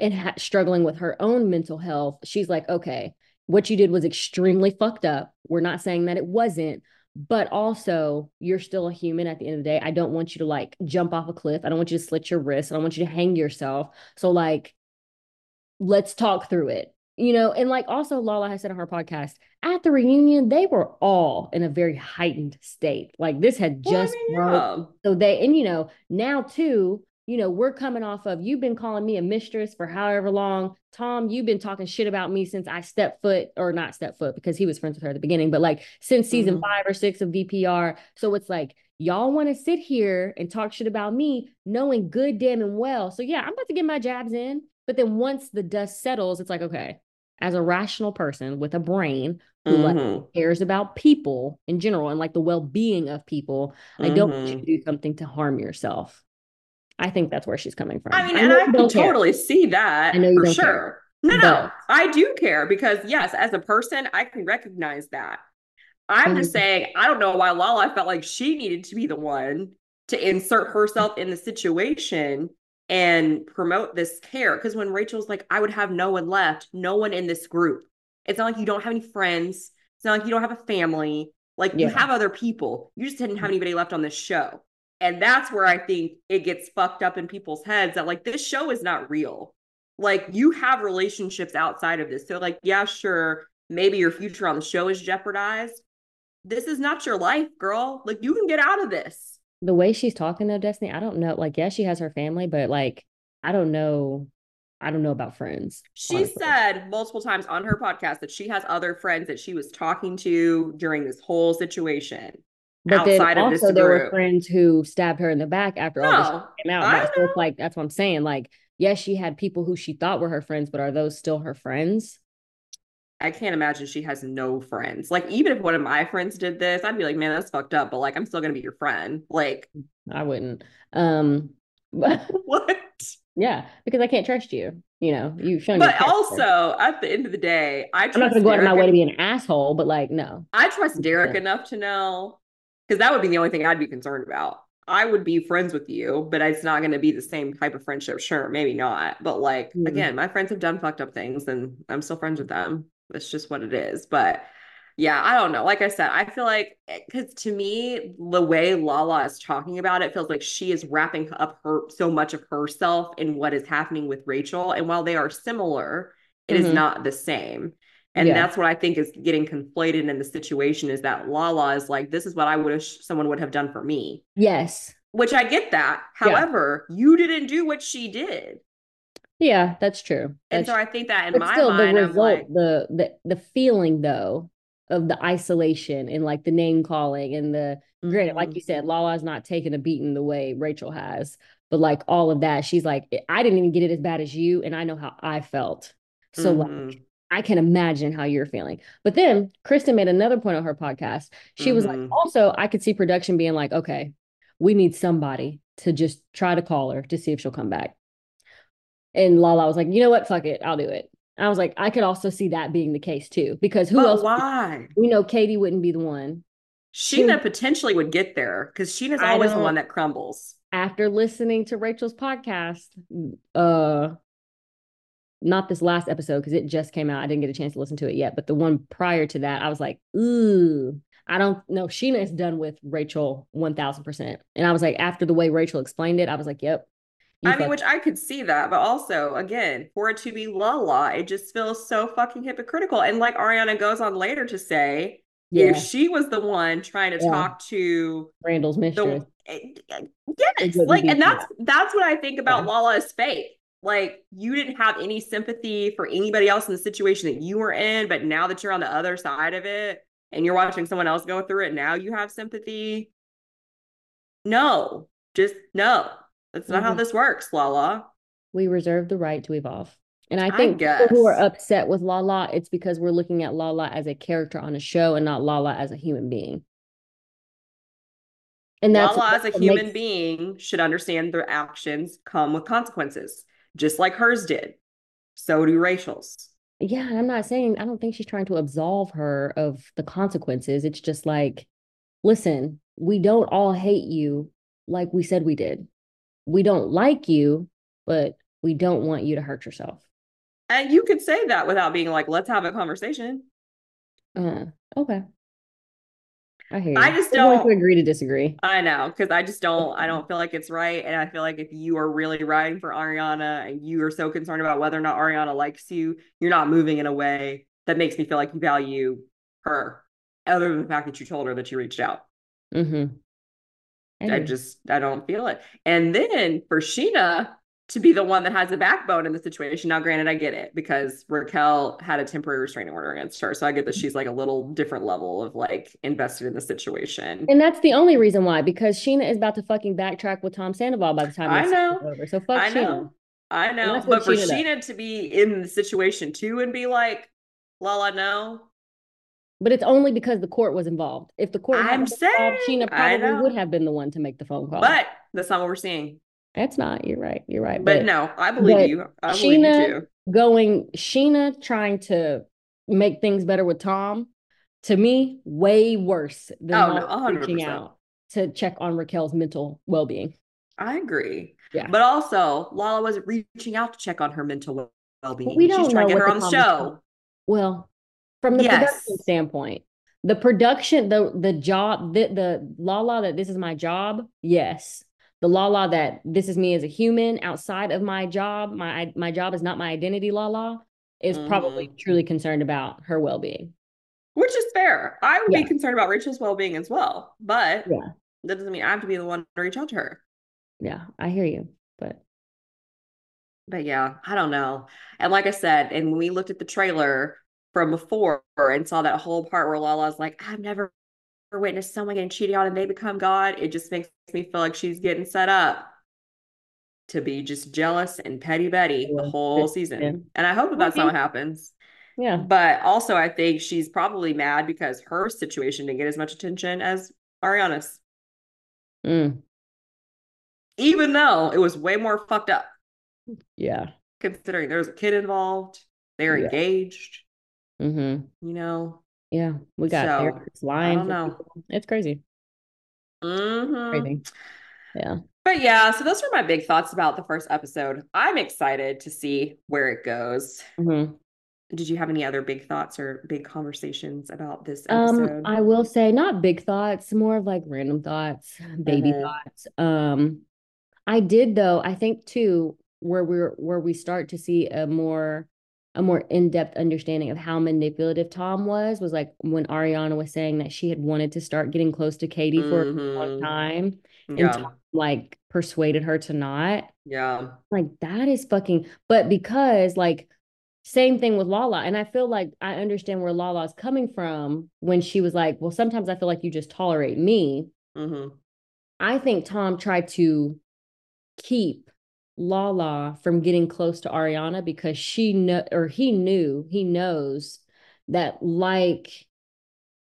and ha- struggling with her own mental health, she's like, okay, what you did was extremely fucked up. We're not saying that it wasn't, but also you're still a human at the end of the day. I don't want you to like jump off a cliff. I don't want you to slit your wrist. I don't want you to hang yourself. So like, let's talk through it. You know, and like also Lala has said on her podcast, at the reunion, they were all in a very heightened state. Like this had just grown. So they, and you know, now too, you know, we're coming off of, you've been calling me a mistress for however long. Tom, you've been talking shit about me since I stepped foot, or not stepped foot because he was friends with her at the beginning, but like since season mm-hmm. five or six of V P R. So it's like, y'all want to sit here and talk shit about me knowing good damn and well. So yeah, I'm about to get my jabs in. But then once the dust settles, it's like, okay, as a rational person with a brain who mm-hmm. like, cares about people in general and like the well-being of people, mm-hmm. I don't want you to do something to harm yourself. I think that's where she's coming from. I mean, I and I can totally care. see that I know you for don't sure. Care, no, but... no, I do care because yes, as a person, I can recognize that. I'm mm-hmm. just saying, I don't know why Lala felt like she needed to be the one to insert herself in the situation and promote this care. Because when Rachel's like, I would have no one left, no one in this group. It's not like you don't have any friends. It's not like you don't have a family. Like yeah. you have other people. You just didn't have anybody left on this show. And that's where I think it gets fucked up in people's heads that like this show is not real. Like you have relationships outside of this. So like, yeah, sure. Maybe your future on the show is jeopardized. This is not your life, girl. Like you can get out of this. The way she's talking though, Destiny, I don't know. Like, yes, she has her family, but like, I don't know. I don't know about friends. She honestly. said multiple times on her podcast that she has other friends that she was talking to during this whole situation. But then also there were friends who stabbed her in the back after no, all this came out. That's just, like, that's what I'm saying. Like, yes, she had people who she thought were her friends, but are those still her friends? I can't imagine she has no friends. Like, even if one of my friends did this, I'd be like, man, that's fucked up. But like, I'm still going to be your friend. Like, I wouldn't. Um, but, what? Yeah, because I can't trust you. You know, you've shown. But also, at the end of the day, I trust I'm not going to go out of my way to be an asshole. But like, no, I trust Derek yeah. enough to know, because that would be the only thing I'd be concerned about. I would be friends with you, but it's not going to be the same type of friendship. Sure, maybe not. But like, mm-hmm. again, my friends have done fucked up things, and I'm still friends with them. It's just what it is. But yeah, I don't know. Like I said, I feel like, because to me, the way Lala is talking about it feels like she is wrapping up her so much of herself in what is happening with Rachel. And while they are similar, it mm-hmm. is not the same. And yeah. that's what I think is getting conflated in the situation, is that Lala is like, this is what I wish someone would have done for me. Yes. Which I get that. However, yeah. you didn't do what she did. Yeah, that's true. That's and so I think that in my still, mind, the result, I'm like, the, the the feeling though of the isolation and like the name calling and the mm-hmm. granted, like you said, Lala's not taking a beating the way Rachel has, but like all of that, she's like, I didn't even get it as bad as you, and I know how I felt, so mm-hmm. like I can imagine how you're feeling. But then Kristen made another point on her podcast. She mm-hmm. was like, also I could see production being like, okay, we need somebody to just try to call her to see if she'll come back. And Lala was like, you know what? Fuck it. I'll do it. I was like, I could also see that being the case too, because who but else? Why? You know, Katie wouldn't be the one. Sheena she, potentially would get there, because Sheena's always the one that crumbles. After listening to Rachel's podcast, uh, not this last episode, because it just came out. I didn't get a chance to listen to it yet, but the one prior to that, I was like, ooh, I don't know. Sheena is done with Rachel one thousand percent. And I was like, after the way Rachel explained it, I was like, yep. You I mean, which I could see that, but also, again, for it to be Lala, it just feels so fucking hypocritical. And like Ariana goes on later to say, yeah. if she was the one trying to yeah. talk to Randall's mistress, the, yes, like, and that's that. that's what I think about yeah. Lala's fate. Like, you didn't have any sympathy for anybody else in the situation that you were in, but now that you're on the other side of it and you're watching someone else go through it, now you have sympathy. No, just no. That's not mm-hmm. how this works, Lala. We reserve the right to evolve. And I think I people who are upset with Lala, it's because we're looking at Lala as a character on a show and not Lala as a human being. And that's Lala as a human makes- being should understand their actions come with consequences, just like hers did. So do Rachel's. Yeah, I'm not saying, I don't think she's trying to absolve her of the consequences. It's just like, listen, we don't all hate you like we said we did. We don't like you, but we don't want you to hurt yourself. And you could say that without being like, let's have a conversation. Uh, okay. I hear you. I just don't like to agree to disagree. I know, because I just don't, I don't feel like it's right. And I feel like if you are really riding for Ariana and you are so concerned about whether or not Ariana likes you, you're not moving in a way that makes me feel like you value her, other than the fact that you told her that you reached out. Mm-hmm. I just, I don't feel it. And then for Sheena to be the one that has a backbone in the situation. Now, granted, I get it because Raquel had a temporary restraining order against her. So I get that she's like a little different level of like invested in the situation. And that's the only reason why, because Sheena is about to fucking backtrack with Tom Sandoval by the time I know. Over. So fuck I Sheena. Know. I know. But for Sheena, Sheena to be in the situation too and be like, Lala, no. But it's only because the court was involved. If the court I'm had saying, involved, Sheena probably would have been the one to make the phone call. But that's not what we're seeing. That's not. You're right. You're right. But, but no, I believe you. I believe Sheena you too. Going, Sheena trying to make things better with Tom, to me, way worse than oh, no, reaching out to check on Raquel's mental well-being. I agree. Yeah. But also, Lala wasn't reaching out to check on her mental well-being. But we don't She's trying know to get her on the show. Well, From the yes. production standpoint, the production, the the job, the, the Lala that this is my job, yes. The Lala that this is me as a human outside of my job, my my job is not my identity Lala, is mm. probably truly concerned about her well-being. Which is fair. I would yeah. be concerned about Rachel's well-being as well, but yeah. that doesn't mean I have to be the one to reach out to her. Yeah, I hear you, but... But yeah, I don't know. And like I said, and when we looked at the trailer... from before and saw that whole part where Lala's like, I've never witnessed someone getting cheated on and they become God. It just makes me feel like she's getting set up to be just jealous and petty Betty the whole season. Yeah. And I hope that that's not what happens. Yeah. But also I think she's probably mad because her situation didn't get as much attention as Ariana's. Mm. Even though it was way more fucked up. Yeah. Considering there's a kid involved, they're yeah. engaged. Mm-hmm. You know, yeah, we got so, therapists lying. I don't know. It's crazy. Mm-hmm. It's crazy. Yeah, but yeah, so those were my big thoughts about the first episode. I'm excited to see where it goes. Mm-hmm. Did you have any other big thoughts or big conversations about this episode? Um, I will say, not big thoughts, more of like random thoughts, baby mm-hmm. thoughts. Um, I did though. I think too, where we're where we start to see a more a more in-depth understanding of how manipulative Tom was, was like when Ariana was saying that she had wanted to start getting close to Katie mm-hmm. for a long time and yeah. Tom, like persuaded her to not. Yeah. Like that is fucking, but because like same thing with Lala. And I feel like I understand where Lala's coming from when she was like, well, sometimes I feel like you just tolerate me. Mm-hmm. I think Tom tried to keep Lala from getting close to Ariana because she kn- or he knew he knows that like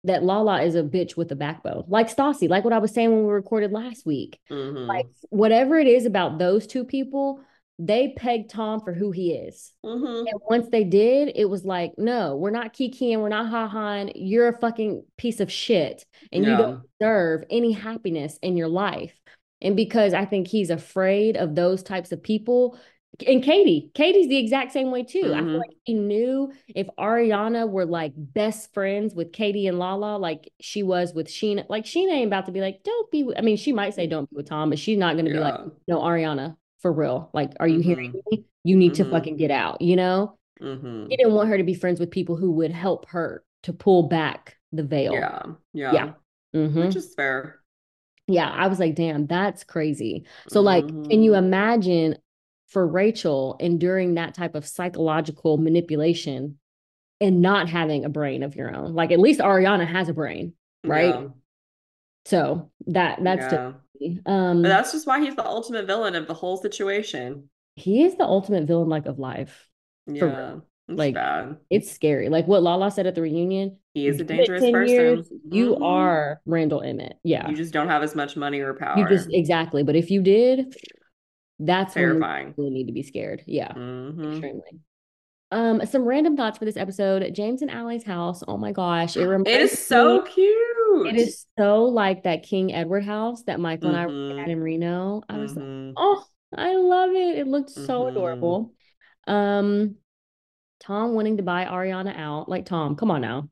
that Lala is a bitch with a backbone, like Stassi, like what I was saying when we recorded last week. Mm-hmm. Like whatever it is about those two people, they pegged Tom for who he is. Mm-hmm. And once they did, it was like, no, we're not kikiing, we're not ha-haing. You're a fucking piece of shit, and yeah. you don't deserve any happiness in your life. And because I think he's afraid of those types of people. And Katie, Katie's the exact same way too. Mm-hmm. I feel like he knew if Ariana were like best friends with Katie and Lala, like she was with Sheena, like Sheena ain't about to be like, don't be, I mean, she might say don't be with Tom, but she's not going to yeah. be like, no, Ariana, for real. Like, are you mm-hmm. hearing me? You need mm-hmm. to fucking get out, you know? Mm-hmm. He didn't want her to be friends with people who would help her to pull back the veil. Yeah. Yeah. yeah. Mm-hmm. Which is fair. Yeah. I was like, damn, that's crazy. So like, mm-hmm. can you imagine for Rachel enduring that type of psychological manipulation and not having a brain of your own? Like, at least Ariana has a brain, right? Yeah. So that that's yeah. just, um, that's just why he's the ultimate villain of the whole situation. He is the ultimate villain, like, of life. Yeah, it's like bad. It's scary. Like what Lala said at the reunion. He is a dangerous person. Years, mm-hmm. You are Randall Emmett. Yeah, you just don't have as much money or power. You just exactly. But if you did, that's terrifying. When you really need to be scared. Yeah, mm-hmm. extremely. Um, some random thoughts for this episode. James and Allie's house. Oh my gosh, it reminds. It is so me. Cute. It is so like that King Edward house that Michael mm-hmm. and I had in Reno. I was mm-hmm. like, oh, I love it. It looked mm-hmm. so adorable. Um, Tom wanting to buy Ariana out. Like, Tom, come on now.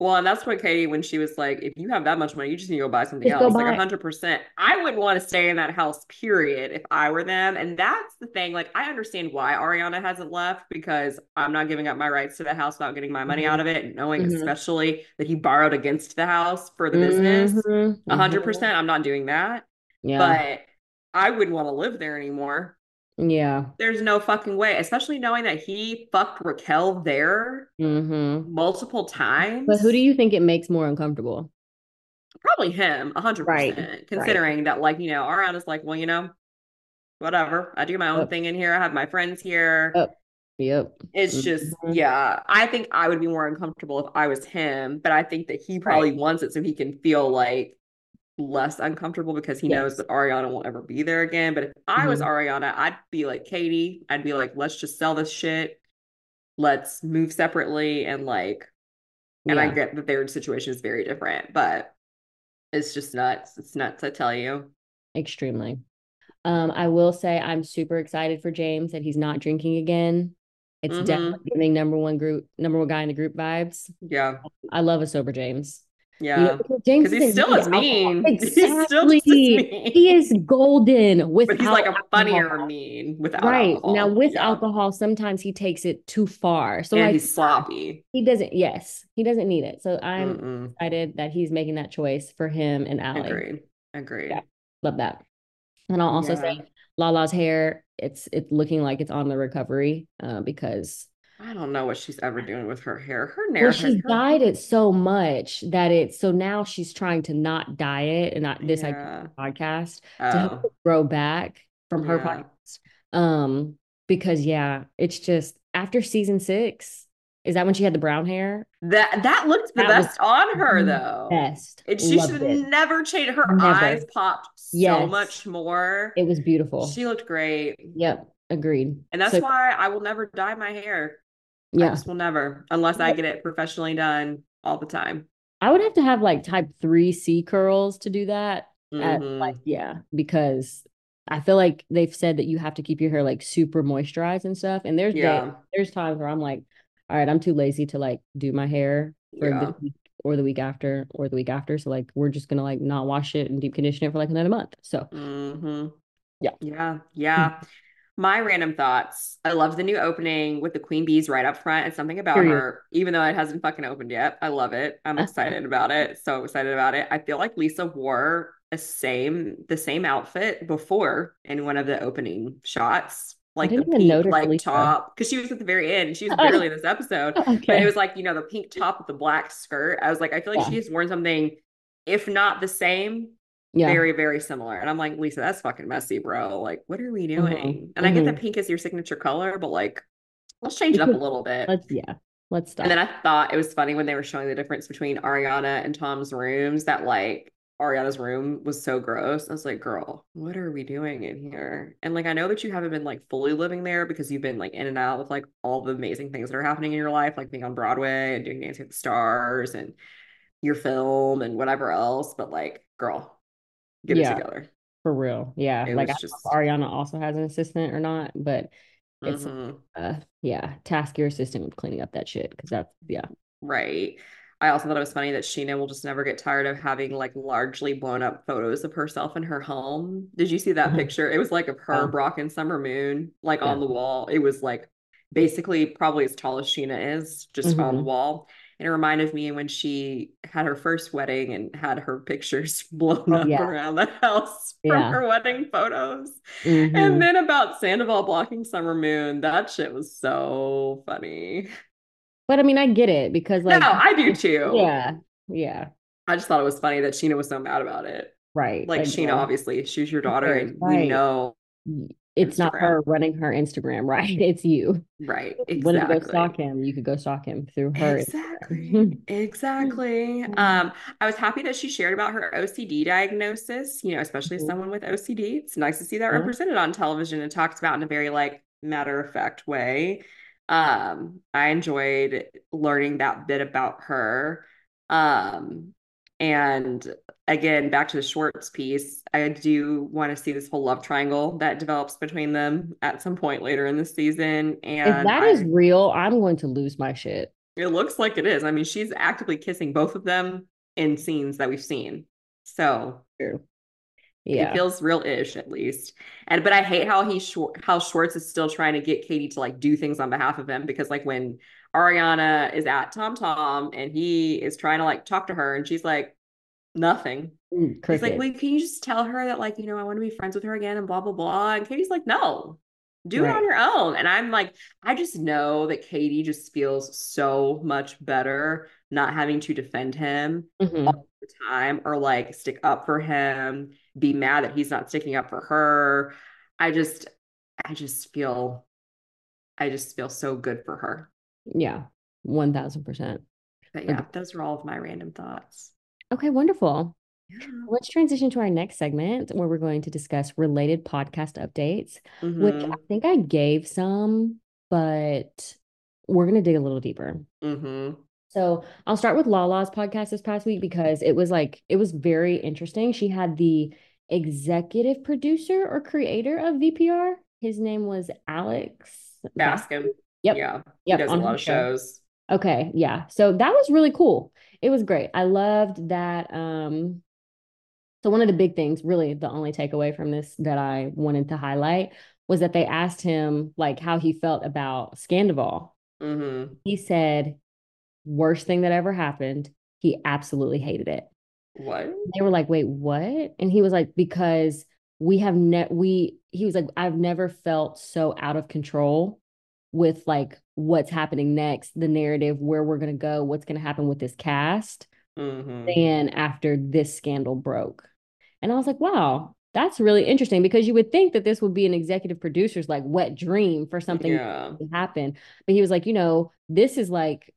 Well, and that's what Katie, when she was like, if you have that much money, you just need to go buy something just else. Buy like one hundred percent. I wouldn't want to stay in that house, period, if I were them. And that's the thing. Like, I understand why Ariana hasn't left, because I'm not giving up my rights to the house, not getting my money mm-hmm. out of it, and knowing mm-hmm. especially that he borrowed against the house for the mm-hmm. business. Mm-hmm. one hundred percent. I'm not doing that. Yeah. But I wouldn't want to live there anymore. Yeah. There's no fucking way, especially knowing that he fucked Raquel there mm-hmm. multiple times. But who do you think it makes more uncomfortable? Probably him, one hundred percent. Right. Considering right. that, like, you know, Ariana's like, well, you know, whatever. I do my own oh. thing in here. I have my friends here. Oh. Yep. It's mm-hmm. just, yeah. I think I would be more uncomfortable if I was him, but I think that he probably right. wants it so he can feel like less uncomfortable, because he yes. knows that Ariana won't ever be there again. But if I mm-hmm. was Ariana, I'd be like Katie. I'd be like, let's just sell this shit. Let's move separately. And like, and yeah. I get that their situation is very different, but it's just nuts. It's nuts, I tell you. Extremely. Um, I will say I'm super excited for James that he's not drinking again. It's mm-hmm. definitely giving number one group, number one guy in the group vibes. Yeah. I love a sober James. Yeah, because you know, he's still as mean. Exactly. He's still just as mean. He is golden with. But he's like a funnier alcohol. Mean without. Right alcohol. Now, with yeah. alcohol, sometimes he takes it too far. So and like, he's sloppy. He doesn't. Yes, he doesn't need it. So I'm Mm-mm. excited that he's making that choice for him and Allie. Agreed. Agreed. Yeah, love that. And I'll also yeah. say Lala's hair. It's it's looking like it's on the recovery uh, because. I don't know what she's ever doing with her hair. Her hair. Well, she's her- dyed it so much that it's so now she's trying to not dye it and not this yeah. like, podcast oh. to help it grow back from her yeah. podcast. Um, because yeah, it's just after season six. Is that when she had the brown hair? That that looked the that best on her though. Best. And she Loved should have never changed. Her never. Eyes popped so yes. much more. It was beautiful. She looked great. Yep, agreed. And that's so- why I will never dye my hair. Yeah, I just will never, unless I get it professionally done all the time. I would have to have like type three C curls to do that. Mm-hmm. At, like, yeah, because I feel like they've said that you have to keep your hair like super moisturized and stuff. And there's yeah. days, there's times where I'm like, all right, I'm too lazy to like do my hair for yeah. the week or the week after or the week after. So like we're just gonna like not wash it and deep condition it for like another month. So mm-hmm. yeah, yeah, yeah. My random thoughts. I love the new opening with the queen bees right up front and something about Period. Her, even though it hasn't fucking opened yet. I love it. I'm excited about it. So excited about it. I feel like Lisa wore a same, the same outfit before in one of the opening shots. Like the pink like Lisa. Top. Because she was at the very end. She was barely in this episode. Okay. But it was like, you know, the pink top with the black skirt. I was like, I feel like yeah. she has worn something, if not the same, Yeah. very, very similar. And I'm like, Lisa, that's fucking messy, bro. Like, what are we doing? Mm-hmm. And I get mm-hmm. that pink is your signature color, but like, let's change it up a little bit. Let's, yeah, let's stop. And then I thought it was funny when they were showing the difference between Ariana and Tom's rooms, that like Ariana's room was so gross. I was like, girl, what are we doing in here? And like, I know that you haven't been like fully living there because you've been like in and out with like all the amazing things that are happening in your life, like being on Broadway and doing Dancing with the Stars and your film and whatever else. But like, girl, get yeah, it together for real. Yeah, it like I just... don't know if Ariana also has an assistant or not, but it's mm-hmm. uh yeah, task your assistant with cleaning up that shit because that's yeah, right. I also thought it was funny that Sheena will just never get tired of having like largely blown up photos of herself in her home. Did you see that mm-hmm. picture? It was like of her, oh. Brock, and Summer Moon, like yeah. on the wall. It was like basically probably as tall as Sheena is, just mm-hmm. on the wall. And it reminded me when she had her first wedding and had her pictures blown up yeah. around the house from yeah. her wedding photos. Mm-hmm. And then about Sandoval blocking Summer Moon, that shit was so funny. But I mean, I get it because like. No, I do too. Yeah. Yeah. I just thought it was funny that Sheena was so mad about it. Right. Like, like Sheena, yeah. obviously, she's your daughter right. and right. we know. It's Instagram. Not her running her Instagram, right? It's you. Right. Exactly. When you go stalk him, you could go stalk him through her. Exactly. exactly. Um, I was happy that she shared about her O C D diagnosis, you know, especially mm-hmm. someone with O C D. It's nice to see that yeah. represented on television and talked about in a very like matter of fact way. Um, I enjoyed learning that bit about her. Um, and again, back to the Schwartz piece, I do want to see this whole love triangle that develops between them at some point later in the season. And if that I, is real, I'm going to lose my shit. It looks like it is. I mean, she's actively kissing both of them in scenes that we've seen. So true. Yeah. It feels real-ish at least. And but I hate how he how Schwartz is still trying to get Katie to like do things on behalf of him, because like when Ariana is at TomTom and he is trying to like talk to her and she's like, nothing. Mm, He's like, wait, can you just tell her that, like, you know, I want to be friends with her again and blah, blah, blah. And Katie's like, no, do right. it on your own. And I'm like, I just know that Katie just feels so much better not having to defend him mm-hmm. all the time or like stick up for him, be mad that he's not sticking up for her. I just, I just feel, I just feel so good for her. Yeah. one thousand percent. But yeah, but- those are all of my random thoughts. Okay, wonderful. Yeah. Let's transition to our next segment where we're going to discuss related podcast updates, mm-hmm. which I think I gave some, but we're going to dig a little deeper. Mm-hmm. So I'll start with Lala's podcast this past week because it was like, it was very interesting. She had the executive producer or creator of V P R. His name was Alex Baskin. Yep. Yeah. Yep. He does on a lot of shows. Show. Okay. Yeah. So that was really cool. It was great. I loved that. Um, so one of the big things, really the only takeaway from this that I wanted to highlight was that they asked him like how he felt about Skandoval. Mm-hmm. He said, worst thing that ever happened. He absolutely hated it. What? They were like, wait, what? And he was like, because we have net, we, he was like, I've never felt so out of control with like what's happening next, the narrative, where we're going to go, what's going to happen with this cast. Mm-hmm. And after this scandal broke. And I was like, wow, that's really interesting, because you would think that this would be an executive producer's like wet dream for something yeah. to happen. But he was like, you know, this is like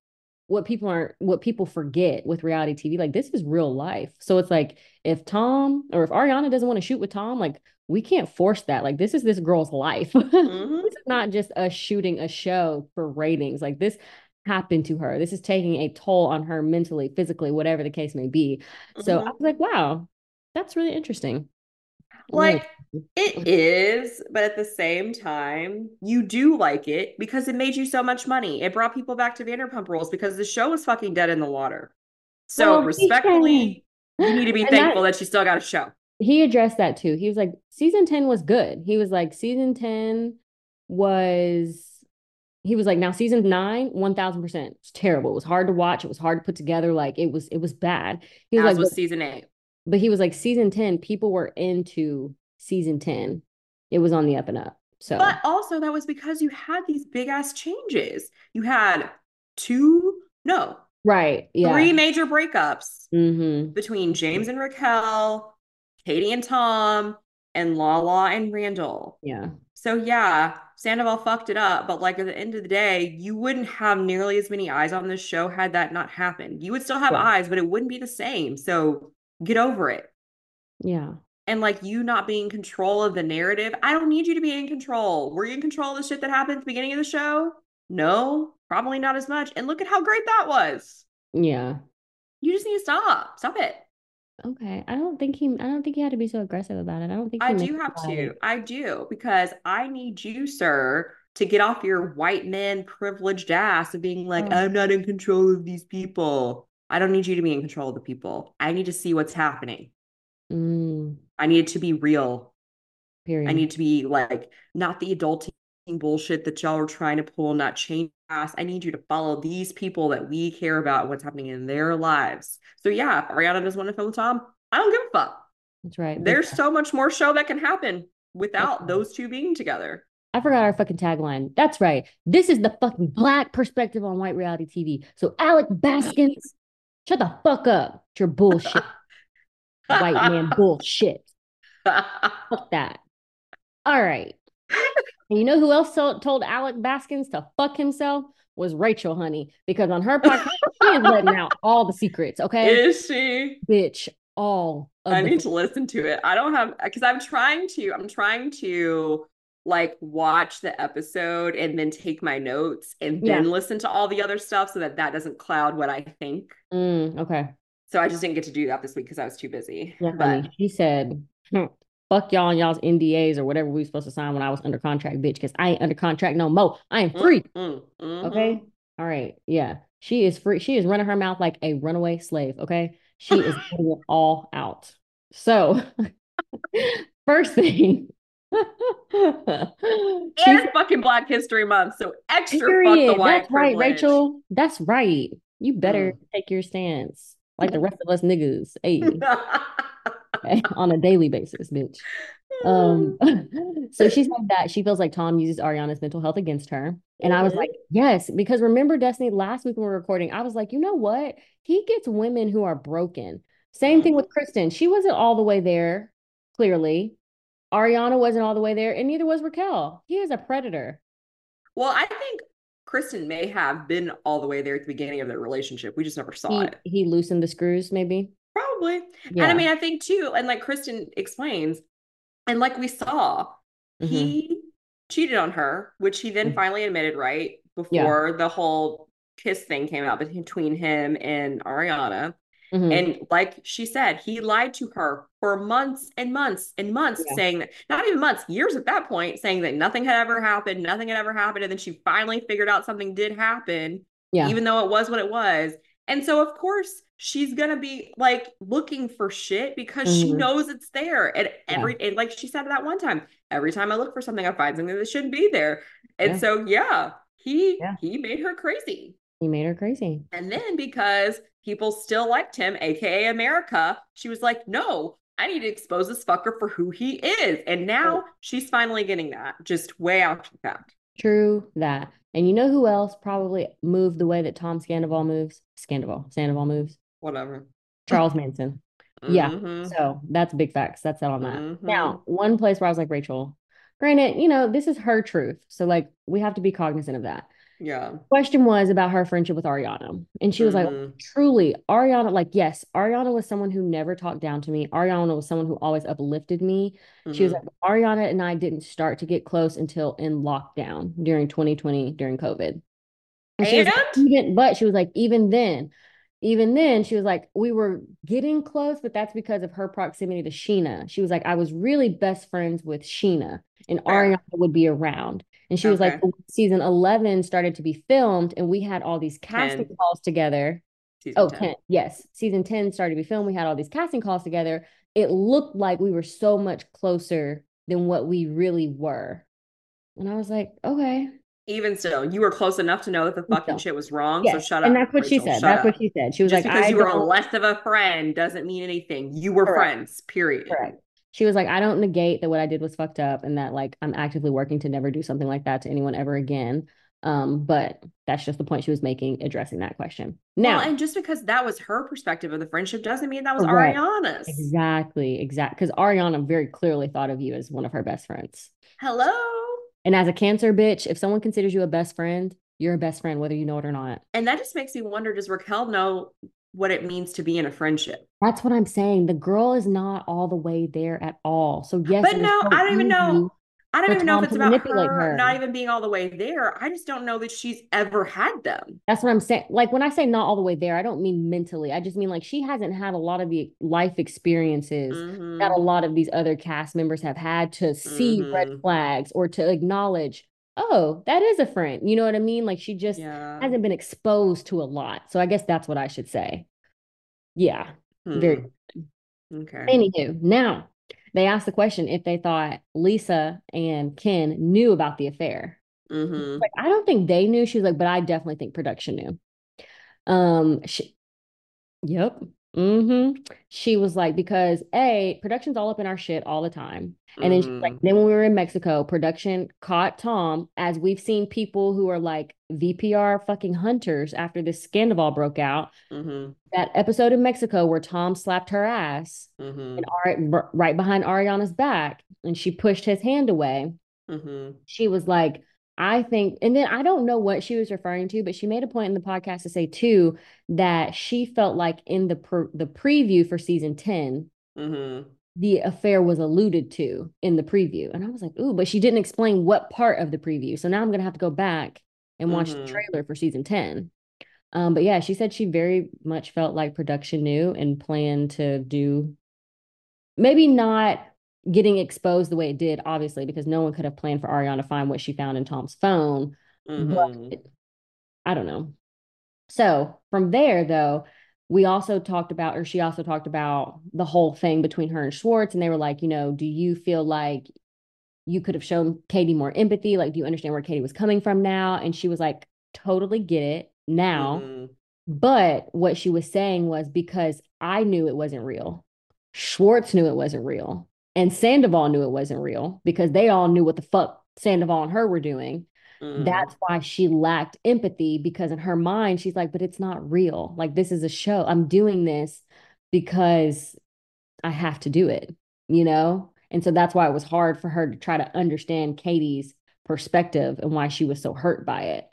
what people aren't, what people forget with reality T V. Like this is real life. So it's like, if Tom or if Ariana doesn't want to shoot with Tom, like we can't force that. Like this is this girl's life. Mm-hmm. This is not just us shooting a show for ratings. Like this happened to her. This is taking a toll on her mentally, physically, whatever the case may be. Mm-hmm. So I was like, wow, that's really interesting. Like it is, but at the same time, you do like it because it made you so much money. It brought people back to Vanderpump Rules because the show was fucking dead in the water. So well, respectfully, you need to be thankful that, that you still got a show. He addressed that too. He was like, season ten was good. He was like, season ten was, he was like, now season nine, one thousand percent. It's terrible. It was hard to watch. It was hard to put together. Like it was, it was bad. He was As like, was season eight. But he was like, season ten, people were into season ten. It was on the up and up. So, but also that was because you had these big ass changes. You had two, no. Right. Yeah. Three major breakups mm-hmm. between James and Raquel, Katie and Tom, and Lala and Randall. Yeah. So yeah, Sandoval fucked it up, but like at the end of the day, you wouldn't have nearly as many eyes on this show had that not happened. You would still have yeah. eyes, but it wouldn't be the same. So get over it. Yeah. And like you not being in control of the narrative. I don't need you to be in control. Were you in control of the shit that happened at the beginning of the show? No, probably not as much. And look at how great that was. Yeah. You just need to stop. Stop it. Okay, I don't think he. I don't think he had to be so aggressive about it. I don't think. He I do have to. It. I do, because I need you, sir, to get off your white man privileged ass of being like, oh. I'm not in control of these people. I don't need you to be in control of the people. I need to see what's happening. Mm. I need it to be real. Period. I need to be like, not the adulting bullshit that y'all are trying to pull, not change us. I need you to follow these people that we care about, what's happening in their lives. So yeah, if Ariana doesn't want to film with Tom, I don't give a fuck. That's right. There's yeah. so much more show that can happen without right. those two being together. I forgot our fucking tagline. That's right. This is the fucking Black perspective on white reality T V. So Alec Baskins, shut the fuck up. It's your bullshit. White man bullshit. Fuck that. All right. And you know who else told Alec Baskins to fuck himself? Was Rachel, honey. Because on her podcast, she is letting out all the secrets, okay? Is she? Bitch, all of I need things. To listen to it. I don't have, because I'm trying to, I'm trying to... like watch the episode and then take my notes and then yeah. listen to all the other stuff so that that doesn't cloud what I think. Mm, okay. So I just didn't get to do that this week because I was too busy. Yeah, but I mean, she said, fuck y'all and y'all's N D As or whatever we were supposed to sign when I was under contract, bitch, because I ain't under contract no more. I am free. Mm-hmm. Mm-hmm. Okay. All right. Yeah. She is free. She is running her mouth like a runaway slave. Okay. She is all out. So first thing. And fucking Black History Month, so extra period. Fuck the white that's privilege. Right, Rachel. That's right. You better mm. take your stance like the rest of us niggas, hey. Okay. On a daily basis, bitch. Um, so she said that she feels like Tom uses Ariana's mental health against her, and I was like, yes, because remember, Destiny, last week when we were recording, I was like, you know what? He gets women who are broken. Same thing with Kristen. She wasn't all the way there, clearly. Ariana wasn't all the way there, and neither was Raquel. He is a predator. Well, I think Kristen may have been all the way there at the beginning of their relationship. We just never saw he, it. He loosened the screws, maybe? Probably. Yeah. And I mean, I think too, and like Kristen explains, and like we saw, mm-hmm. he cheated on her, which he then mm-hmm. finally admitted, right? Before yeah. the whole kiss thing came out between him and Ariana. Mm-hmm. And like she said, he lied to her for months and months and months yeah. saying that, not even months, years at that point, saying that nothing had ever happened, nothing had ever happened. And then she finally figured out something did happen, yeah. even though it was what it was. And so, of course, she's going to be like looking for shit because mm-hmm. she knows it's there. And every, yeah. and like she said that one time, every time I look for something, I find something that shouldn't be there. And yeah. so, yeah, he yeah. he made her crazy. He made her crazy. And then because people still liked him, aka America, she was like, no, I need to expose this fucker for who he is. And now oh. she's finally getting that just way out the fact. True that. And you know who else probably moved the way that Tom Scandoval moves? Scandoval. Sandoval moves. Whatever. Charles Manson. Mm-hmm. Yeah. So that's big facts. That's that on that. Mm-hmm. Now, one place where I was like, Rachel, granted, you know, this is her truth. So like, we have to be cognizant of that. Yeah. Question was about her friendship with Ariana. And she was mm-hmm. like, truly, Ariana, like, yes, Ariana was someone who never talked down to me. Ariana was someone who always uplifted me. Mm-hmm. She was like, Ariana and I didn't start to get close until in lockdown during twenty twenty, during COVID. And she was like, even, but she was like, even then, even then, she was like, we were getting close, but that's because of her proximity to Sheena. She was like, I was really best friends with Sheena, and yeah. Ariana would be around. And she okay. was like, season eleven started to be filmed, and we had all these casting ten. Calls together. Season oh, ten. ten. Yes. Season ten started to be filmed. We had all these casting calls together. It looked like we were so much closer than what we really were. And I was like, okay. Even still, you were close enough to know that the fucking so, shut was wrong. Yes. So shut up. And that's what Rachel, she said. That's up. What she said. She was Just like, because I you were less of a friend doesn't mean anything. You were Correct. Friends, period. Correct. She was like, I don't negate that what I did was fucked up and that like I'm actively working to never do something like that to anyone ever again. Um, but that's just the point she was making, addressing that question. Now, well, and just because that was her perspective of the friendship doesn't mean that was right. Ariana's. Exactly. Exactly. Because Ariana very clearly thought of you as one of her best friends. Hello. And as a Cancer bitch, if someone considers you a best friend, you're a best friend, whether you know it or not. And that just makes me wonder, does Raquel know what it means to be in a friendship? That's what I'm saying. The girl is not all the way there at all. So yes, but no, so I don't even know. I don't even know if it's about her, her not even being all the way there. I just don't know that she's ever had them. That's what I'm saying. Like when I say not all the way there, I don't mean mentally. I just mean like she hasn't had a lot of the life experiences mm-hmm. that a lot of these other cast members have had to see mm-hmm. red flags or to acknowledge, oh, that is a friend. You know what I mean? Like she just yeah. hasn't been exposed to a lot. So I guess that's what I should say. Yeah. Hmm. Very. Okay. Anywho, now they asked the question if they thought Lisa and Ken knew about the affair. Mm-hmm. Like, I don't think they knew. She was like, but I definitely think production knew. Um, she, yep. Mm-hmm. She was like, because A, production's all up in our shit all the time. And then mm-hmm. she's like, then when we were in Mexico, production caught Tom, as we've seen people who are like V P R fucking hunters after this Skandoval broke out. Mm-hmm. That episode in Mexico where Tom slapped her ass mm-hmm. and Ari- right behind Ariana's back, and she pushed his hand away. Mm-hmm. She was like, I think, and then I don't know what she was referring to, but she made a point in the podcast to say too that she felt like in the per- the preview for season ten, mm-hmm. the affair was alluded to in the preview, and I was like, ooh, but she didn't explain what part of the preview. So now I'm gonna have to go back and watch mm-hmm. the trailer for season ten. Um, but yeah, she said she very much felt like production knew and planned to do, maybe not getting exposed the way it did, obviously, because no one could have planned for Ariana to find what she found in Tom's phone. Mm-hmm. But I don't know. So from there, though, we also talked about, or she also talked about the whole thing between her and Schwartz. And they were like, you know, do you feel like you could have shown Katie more empathy? Like, do you understand where Katie was coming from now? And she was like, totally get it now. Mm-hmm. But what she was saying was, because I knew it wasn't real, Schwartz knew it wasn't real, and Sandoval knew it wasn't real, because they all knew what the fuck Sandoval and her were doing. Mm. That's why she lacked empathy, because in her mind, she's like, but it's not real. Like, this is a show. I'm doing this because I have to do it, you know? And so that's why it was hard for her to try to understand Katie's perspective and why she was so hurt by it.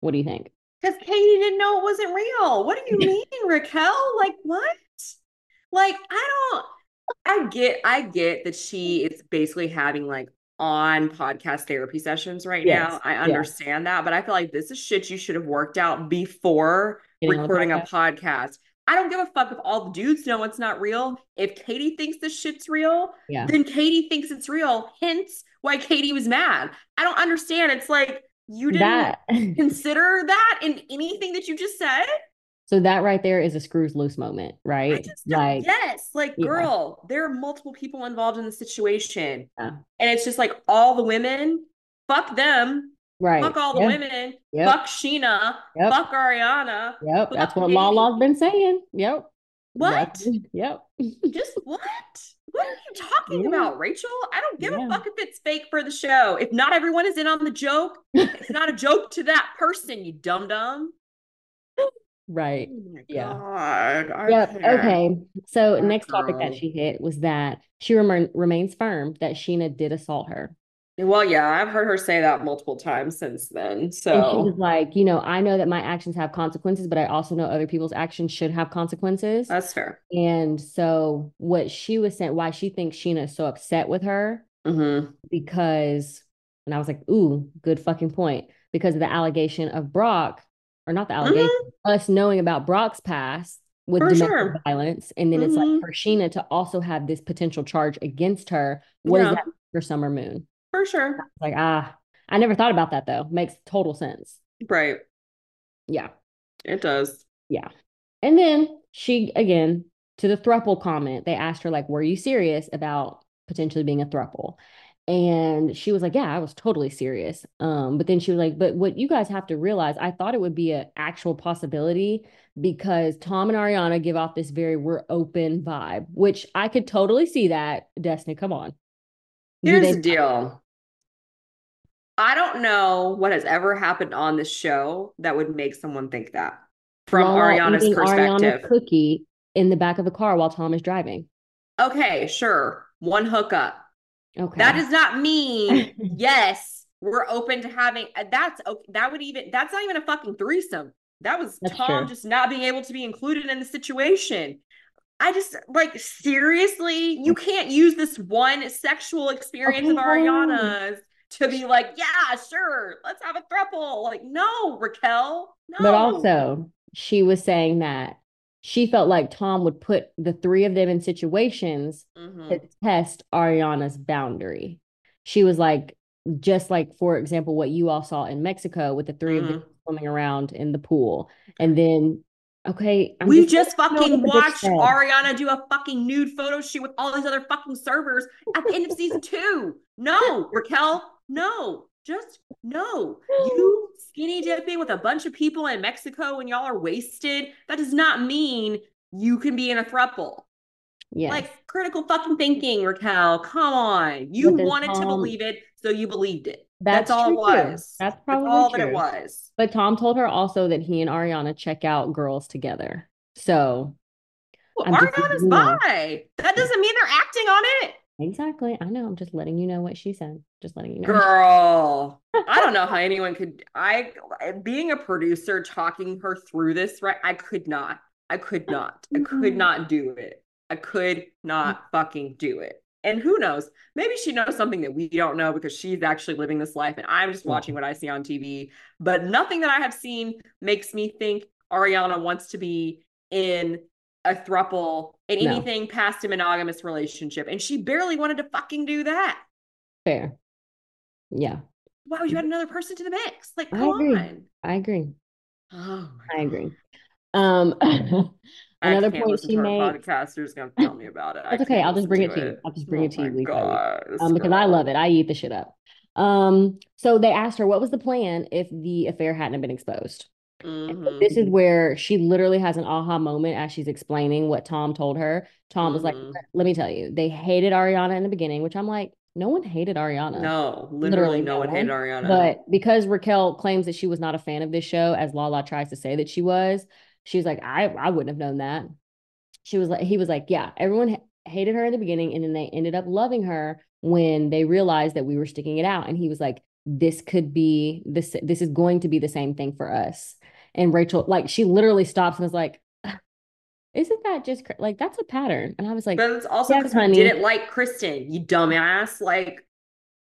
What do you think? Because Katie didn't know it wasn't real. What do you mean, Raquel? Like, what? Like, I don't... I get, I get that she is basically having like on podcast therapy sessions right yes. now. I understand yes. that, but I feel like this is shit you should have worked out before Getting recording a podcast. a podcast. I don't give a fuck if all the dudes know it's not real. If Katie thinks this shit's real, yeah. then Katie thinks it's real. Hence why Katie was mad. I don't understand. It's like, you didn't that. consider that in anything that you just said. So that right there is a screws loose moment, right? I just don't like, yes, like yeah. girl, there are multiple people involved in the situation, yeah. and it's just like all the women, fuck them, right? Fuck all the yep. women, yep. fuck Sheena, yep. fuck Ariana, yep. Fuck That's what Katie. Lala's been saying. Yep. What? Yep. Just what? What are you talking yeah. about, Rachel? I don't give yeah. a fuck if it's fake for the show. If not everyone is in on the joke, it's not a joke to that person, you dumb dumb. Right. Oh yeah. God, yep. Okay. So, oh next God. topic that she hit was that she rem- remains firm that Sheena did assault her. Well, yeah, I've heard her say that multiple times since then. So and she was like, you know, I know that my actions have consequences, but I also know other people's actions should have consequences. That's fair. And so, what she was saying, why she thinks Sheena is so upset with her, mm-hmm. because, and I was like, ooh, good fucking point, because of the allegation of Brock. Or not the allegation, mm-hmm. us knowing about Brock's past with For domestic sure. violence. And then mm-hmm. it's like for Sheena to also have this potential charge against her. What yeah. is that for Summer Moon? For sure. Like, ah, I never thought about that, though. Makes total sense. Right. Yeah. It does. Yeah. And then she, again, to the throuple comment, they asked her, like, were you serious about potentially being a throuple? And she was like, yeah, I was totally serious. Um, but then she was like, but what you guys have to realize, I thought it would be an actual possibility because Tom and Ariana give off this very we're open vibe, which I could totally see that. Destiny, come on. Here's they- the deal. I don't know what has ever happened on this show that would make someone think that from while Ariana's perspective. Ariana's cookie in the back of the car while Tom is driving. Okay, sure. One hookup. Okay. That does not mean yes, we're open to having. That's that would even that's not even a fucking threesome. That was that's Tom true. just not being able to be included in the situation. I just like seriously, you can't use this one sexual experience okay. of Ariana's to be like, yeah, sure, let's have a throuple. Like, no, Raquel, no. But also, she was saying that she felt like Tom would put the three of them in situations mm-hmm. to test Ariana's boundary. She was like, just like, for example, what you all saw in Mexico with the three mm-hmm. of them swimming around in the pool. And then Okay. I'm we just, just fucking watched Ariana do a fucking nude photo shoot with all these other fucking servers at the end of season two. No, Raquel, no. Just no. You skinny dipping with a bunch of people in Mexico and y'all are wasted. That does not mean you can be in a throuple. Yes. Like, critical fucking thinking, Raquel. Come on. You wanted Tom, to believe it, so you believed it. That's, that's all it was. Too. That's probably that's all true. that it was. But Tom told her also that he and Ariana check out girls together. So well, Ariana's bi. That doesn't mean they're acting on it. Exactly. I know. I'm just letting you know what she said. Just letting you know. Girl, I don't know how anyone could. I being a producer talking her through this, right? I could not. I could not. I could not do it. I could not fucking do it. And who knows? Maybe she knows something that we don't know because she's actually living this life and I'm just watching what I see on T V. But nothing that I have seen makes me think Ariana wants to be in a throuple in no. anything past a monogamous relationship. And she barely wanted to fucking do that. Fair. Yeah. Why would you add another person to the mix? Like, come I agree. on. I agree. Oh, I agree. Um... Another point she made. Podcasters gonna tell me about it. That's okay. I'll just bring it to you. I'll just bring it to you. Um, because I love it. I eat the shit up. Um, so they asked her what was the plan if the affair hadn't been exposed. Mm-hmm. This is where she literally has an aha moment as she's explaining what Tom told her. Tom mm-hmm. was like, "Let me tell you, they hated Ariana in the beginning," which I'm like, no one hated Ariana. No, literally, literally no one hated Ariana. But because Raquel claims that she was not a fan of this show, as Lala tries to say that she was. She's like, I, I wouldn't have known that. She was like, he was like, yeah, everyone ha- hated her in the beginning. And then they ended up loving her when they realized that we were sticking it out. And he was like, this could be this. This is going to be the same thing for us. And Rachel, like, she literally stops and was like, isn't that just cr- like, that's a pattern. And I was like, but it's also because yes, you didn't like Kristen, you dumbass. Like,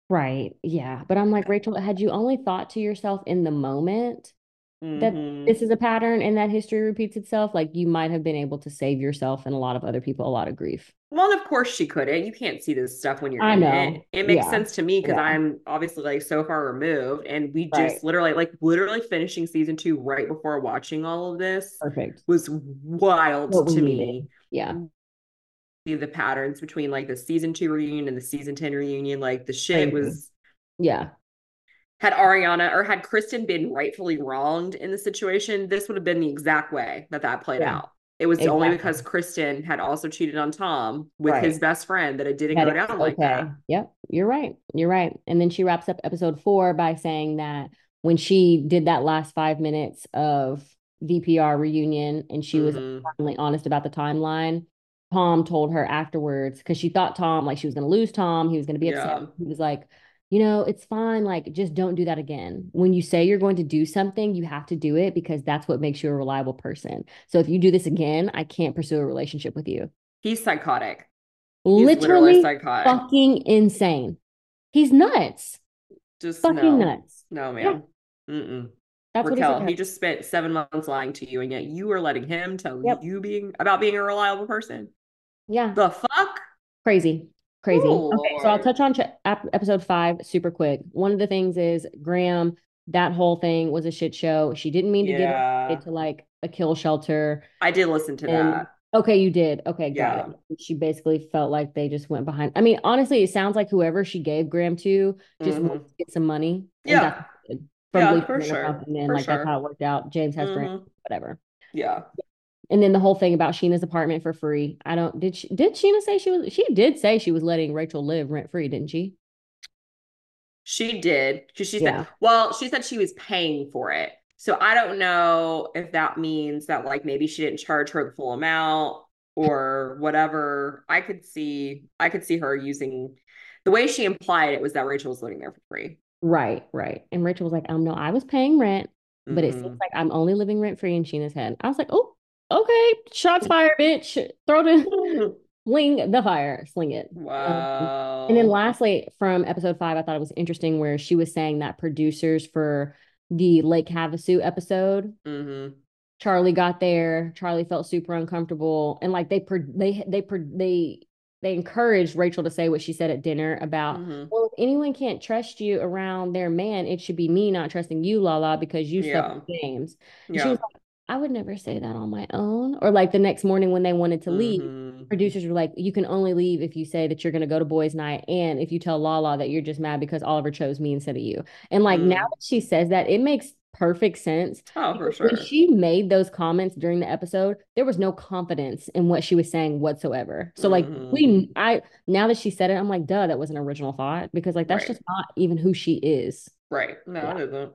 right. Yeah. But I'm like, Rachel, had you only thought to yourself in the moment that mm-hmm. this is a pattern and that history repeats itself, like, you might have been able to save yourself and a lot of other people a lot of grief. Well, and of course she couldn't. You can't see this stuff when you're I in know. it. It makes yeah. sense to me because yeah. I'm obviously like so far removed, and we right. just literally like literally finishing season two right before watching all of this. Perfect. Was wild what to me. Needed. Yeah. The patterns between like the season two reunion and the season ten reunion, like the shit mm-hmm. was yeah. Had Ariana or had Kristen been rightfully wronged in the situation, this would have been the exact way that that played yeah. out. It was exactly. only because Kristen had also cheated on Tom with right. his best friend that it didn't had go down it, like okay. that. Yep, you're right. You're right. And then she wraps up episode four by saying that when she did that last five minutes of V P R reunion and she mm-hmm. was finally honest about the timeline, Tom told her afterwards, because she thought Tom, like, she was going to lose Tom. He was going to be upset. Yeah. He was like, you know, it's fine. Like, just don't do that again. When you say you're going to do something, you have to do it because that's what makes you a reliable person. So if you do this again, I can't pursue a relationship with you. He's psychotic. Literally, He's literally psychotic. Fucking insane. He's nuts. Just fucking no. nuts. No, man. Yeah. Mm-mm. That's Raquel, what he, said. he just spent seven months lying to you, and yet you are letting him tell yep. you being about being a reliable person. Yeah. The fuck? Crazy. Crazy. Ooh, okay, so I'll touch on ch- episode five super quick. One of the things is Graham, that whole thing was a shit show. She didn't mean to yeah. give it to like a kill shelter. I did listen to and, that. Okay, you did. Okay, got yeah. it. She basically felt like they just went behind. I mean, honestly, it sounds like whoever she gave Graham to just mm-hmm. wanted to get some money. Yeah. From yeah, for sure. And then, for like, sure. that's how it worked out. James has mm-hmm. Graham, whatever. Yeah. And then the whole thing about Sheena's apartment for free. I don't, did she, did Sheena say she was, she did say she was letting Rachel live rent free, didn't she? She did. Cause she yeah. said, well, she said she was paying for it. So I don't know if that means that like, maybe she didn't charge her the full amount or whatever. I could see, I could see her using the way she implied it was that Rachel was living there for free. Right. Right. And Rachel was like, um, no, I was paying rent, mm-hmm. but it seems like I'm only living rent free in Sheena's head. I was like, oh, okay, shots fired, bitch. Throw the sling the fire, sling it. Wow. Um, and then lastly, from episode five, I thought it was interesting where she was saying that producers for the Lake Havasu episode, mm-hmm. Charlie got there. Charlie felt super uncomfortable, and like they they they they they encouraged Rachel to say what she said at dinner about, mm-hmm. well, if anyone can't trust you around their man, it should be me not trusting you, Lala, because you yeah. suck at games. Yeah. She was like, I would never say that on my own. Or like the next morning when they wanted to leave, mm-hmm. producers were like, you can only leave if you say that you're going to go to boys' night and if you tell Lala that you're just mad because Oliver chose me instead of you. And like mm-hmm. now that she says that, it makes perfect sense. Oh, for sure. When she made those comments during the episode, there was no confidence in what she was saying whatsoever. So like mm-hmm. we, I now that she said it, I'm like, duh, that was an original thought, because like that's right. just not even who she is. Right. No, yeah. it isn't.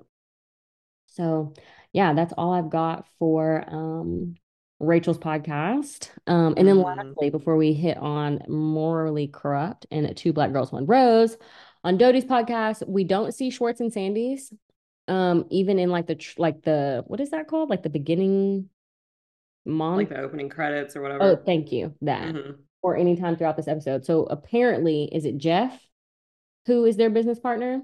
So yeah, that's all I've got for um, Rachel's podcast. Um, and then mm-hmm. lastly, before we hit on Morally Corrupt and Two Black Girls, One Rose, on Dodie's podcast, we don't see Schwartz and Sandy's, um, even in like the, tr- like the, what is that called? Like the beginning mom? Like the opening credits or whatever. Oh, thank you. That. Mm-hmm. Or anytime throughout this episode. So apparently, is it Jeff who is their business partner?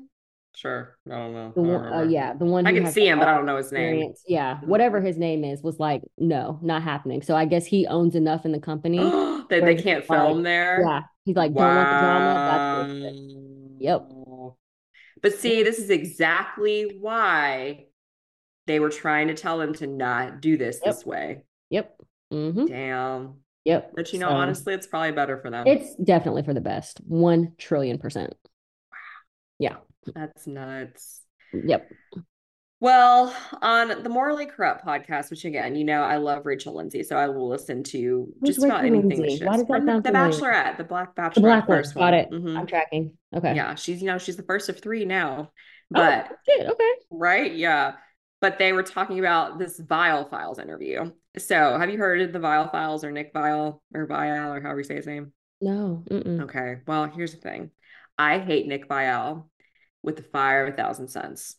Sure. I don't know. The one, I uh, yeah. The one I can see him, but I don't know his name. Yeah. Whatever his name is was like, no, not happening. So I guess he owns enough in the company that they, they can't film like, there. Yeah. He's like, don't wow. want the drama. That's bullshit. Yep. But see, this is exactly why they were trying to tell him to not do this yep. this way. Yep. Mm-hmm. Damn. Yep. But you know, so, honestly, it's probably better for them. It's definitely for the best. One trillion percent. Wow. Yeah. That's nuts. Yep. Well, on the Morally Corrupt podcast, which again, you know, I love Rachel Lindsay, so I will listen to Who's just Rachel about anything. That Why does that sound the familiar? Bachelorette, the Black Bachelorette, the Black first one. Got it. Mm-hmm. I'm tracking. Okay. Yeah, she's you know she's the first of three now, but oh, shit. Okay. Right? Yeah, but they were talking about this Vile Files interview. So, have you heard of the Vile Files or Nick Vile or Vile or however you say his name? No. Mm-mm. Okay. Well, here's the thing. I hate Nick Vile with the fire of a thousand suns.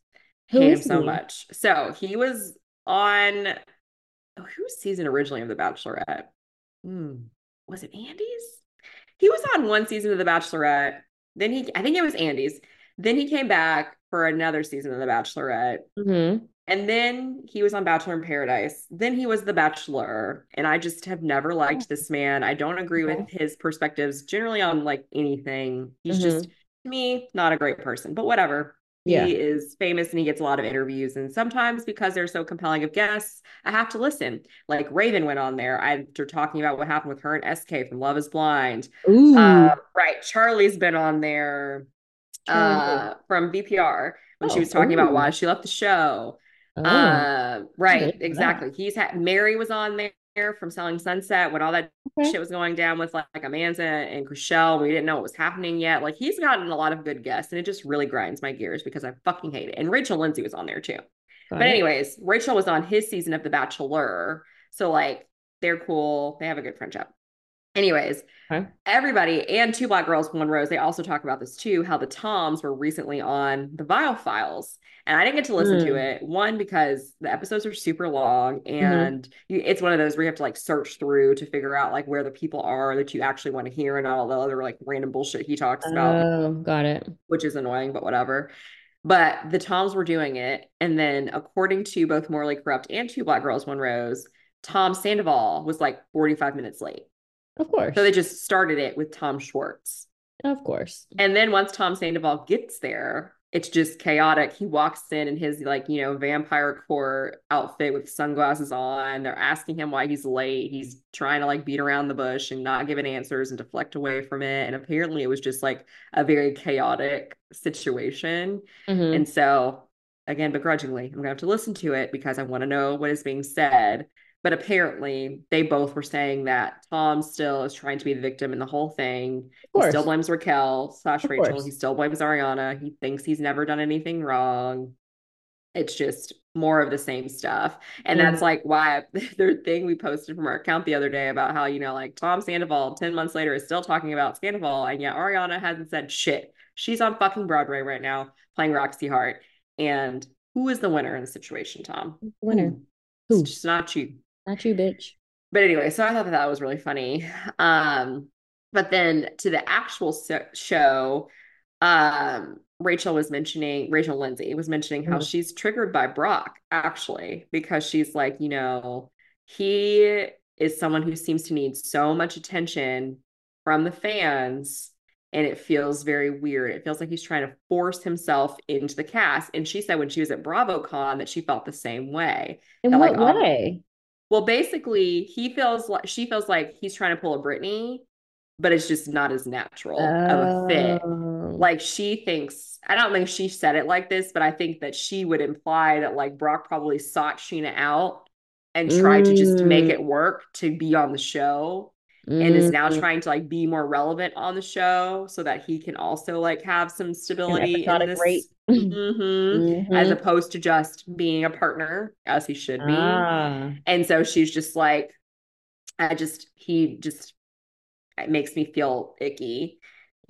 Who hate him so he? much. So he was on whose season originally of The Bachelorette? Hmm. Was it Andy's? He was on one season of The Bachelorette. Then he, I think it was Andy's. Then he came back for another season of The Bachelorette. Mm-hmm. And then he was on Bachelor in Paradise. Then he was The Bachelor. And I just have never liked oh. this man. I don't agree okay. with his perspectives generally on like anything. He's mm-hmm. just, to me, not a great person, but whatever. Yeah. He is famous and he gets a lot of interviews. And sometimes because they're so compelling of guests, I have to listen. Like Raven went on there after talking about what happened with her and S K from Love is Blind. Ooh. Uh, right. Charlie's been on there uh, from V P R when oh, she was talking ooh. about why she left the show. Oh. Uh, right. Exactly. That. He's had Mary was on there from Selling Sunset when all that okay. shit was going down with like, like Amanda and Chrishell. We didn't know what was happening yet. Like he's gotten a lot of good guests and it just really grinds my gears because I fucking hate it. And Rachel Lindsay was on there too. Got but it. anyways, Rachel was on his season of The Bachelor. So like they're cool. They have a good friendship. Anyways, huh? everybody and Two Black Girls, One Rose, they also talk about this too, how the Toms were recently on the Vile Files. And I didn't get to listen mm. to it, one, because the episodes are super long and mm-hmm. you, it's one of those where you have to like search through to figure out like where the people are that you actually want to hear and all the other like random bullshit he talks oh, about. Oh, got it. Which is annoying, but whatever. But the Toms were doing it. And then according to both Morally Corrupt and Two Black Girls, One Rose, Tom Sandoval was like forty-five minutes late. Of course. So they just started it with Tom Schwartz. Of course. And then once Tom Sandoval gets there, it's just chaotic. He walks in in his like, you know, vampire core outfit with sunglasses on. They're asking him why he's late. He's trying to like beat around the bush and not give answers and deflect away from it. And apparently it was just like a very chaotic situation. Mm-hmm. And so again, begrudgingly, I'm going to have to listen to it because I want to know what is being said. But apparently they both were saying that Tom still is trying to be the victim in the whole thing. He still blames Raquel slash of Rachel. Course. He still blames Ariana. He thinks he's never done anything wrong. It's just more of the same stuff. And mm-hmm. that's like why the thing we posted from our account the other day about how, you know, like Tom Sandoval ten months later is still talking about Skandoval. And yet Ariana hasn't said shit. She's on fucking Broadway right now playing Roxy Hart. And who is the winner in the situation, Tom? Winner. Who? It's just not you. Not you, bitch. But anyway, so I thought that, that was really funny. Um, but then to the actual so- show, um, Rachel was mentioning, Rachel Lindsay was mentioning how mm-hmm. she's triggered by Brock, actually, because she's like, you know, he is someone who seems to need so much attention from the fans and it feels very weird. It feels like he's trying to force himself into the cast. And she said when she was at BravoCon that she felt the same way. In what like, way? Well, basically, he feels like she feels like he's trying to pull a Britney, but it's just not as natural oh. of a fit. Like she thinks, I don't think she said it like this, but I think that she would imply that like Brock probably sought Sheena out and tried mm. to just make it work to be on the show. And is now trying to like be more relevant on the show so that he can also like have some stability in this, great. Mm-hmm, mm-hmm. as opposed to just being a partner as he should be. Ah. And so she's just like, I just, he just, it makes me feel icky.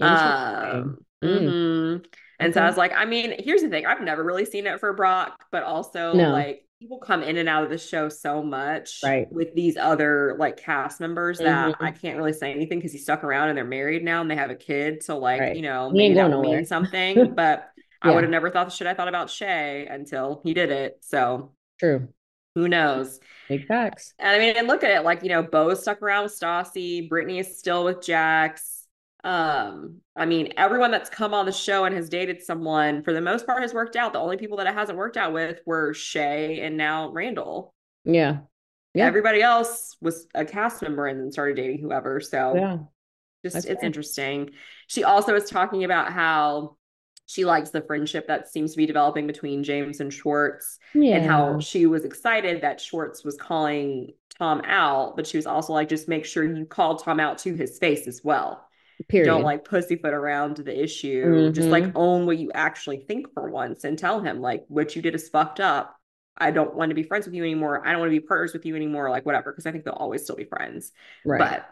Um, mm. mm-hmm. And okay. so I was like, I mean, here's the thing. I've never really seen it for Brock, but also no. like, people come in and out of the show so much right. with these other like cast members that mm-hmm. I can't really say anything because he's stuck around and they're married now and they have a kid. So like, right. you know, maybe that would mean something, but yeah. I would have never thought the shit I thought about Shay until he did it. So true. Who knows? Big facts. And I mean, and look at it like, you know, Bo's stuck around with Stassi. Brittany is still with Jax. Um, I mean, everyone that's come on the show and has dated someone for the most part has worked out. The only people that it hasn't worked out with were Shay and now Randall. Yeah. Yeah. Everybody else was a cast member and then started dating whoever. So yeah. just that's it's fair. Interesting. She also is talking about how she likes the friendship that seems to be developing between James and Schwartz yeah. and how she was excited that Schwartz was calling Tom out, but she was also like, just make sure you call Tom out to his face as well. Period. Don't like pussyfoot around the issue. Mm-hmm. Just like own what you actually think for once and tell him like what you did is fucked up. I don't want to be friends with you anymore. I don't want to be partners with you anymore. Like whatever. Cause I think they'll always still be friends. Right. But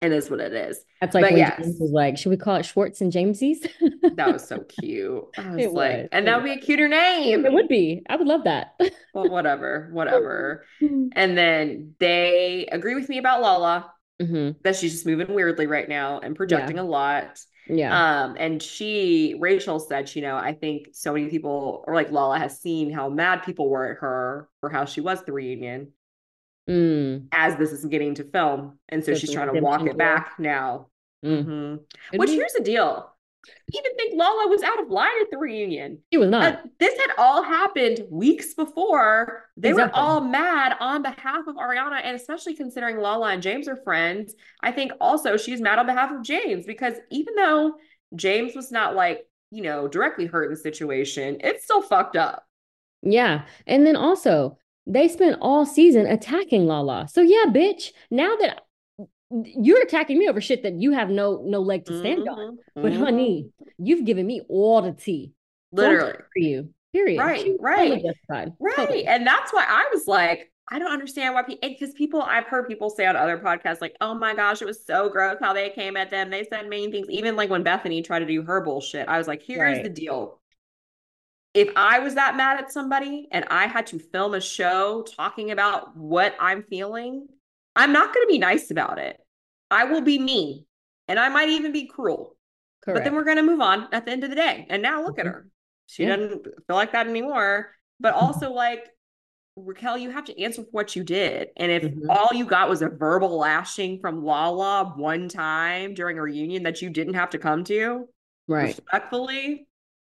it is what it is. That's like, when yes. James was like, should we call it Schwartz and Jamesies? That was so cute. I was it like, was. And that would be a cuter name. It would be. I would love that. Well, whatever, whatever. And then they agree with me about Lala. Mm-hmm. That she's just moving weirdly right now and projecting yeah. a lot. Yeah. Um, and she, Rachel said, you know, I think so many people, or like Lala has seen how mad people were at her for how she was at the reunion mm. as this is getting to film. And so That's she's trying to walk it back now. Mm-hmm. Which be- here's the deal. I even think Lala was out of line at the reunion. She was not. Uh, this had all happened weeks before. They exactly. were all mad on behalf of Ariana, and especially considering Lala and James are friends. I think also she's mad on behalf of James because even though James was not like, you know, directly hurt in the situation, it's still fucked up. Yeah. And then also they spent all season attacking Lala. So yeah, bitch, now that you're attacking me over shit that you have no no leg to stand mm-hmm. on. But mm-hmm. honey, you've given me all the tea. Literally. For you. Period. Right, she right. Totally right. Totally. And that's why I was like, I don't understand why people, because people, I've heard people say on other podcasts, like, oh my gosh, it was so gross how they came at them. They said mean things. Even like when Bethany tried to do her bullshit, I was like, here's right. the deal. If I was that mad at somebody and I had to film a show talking about what I'm feeling, I'm not going to be nice about it. I will be mean and I might even be cruel, Correct. But then we're going to move on at the end of the day. And now look mm-hmm. at her. She yeah. doesn't feel like that anymore, but also like Raquel, you have to answer for what you did. And if mm-hmm. all you got was a verbal lashing from Lala one time during a reunion that you didn't have to come to, right. respectfully,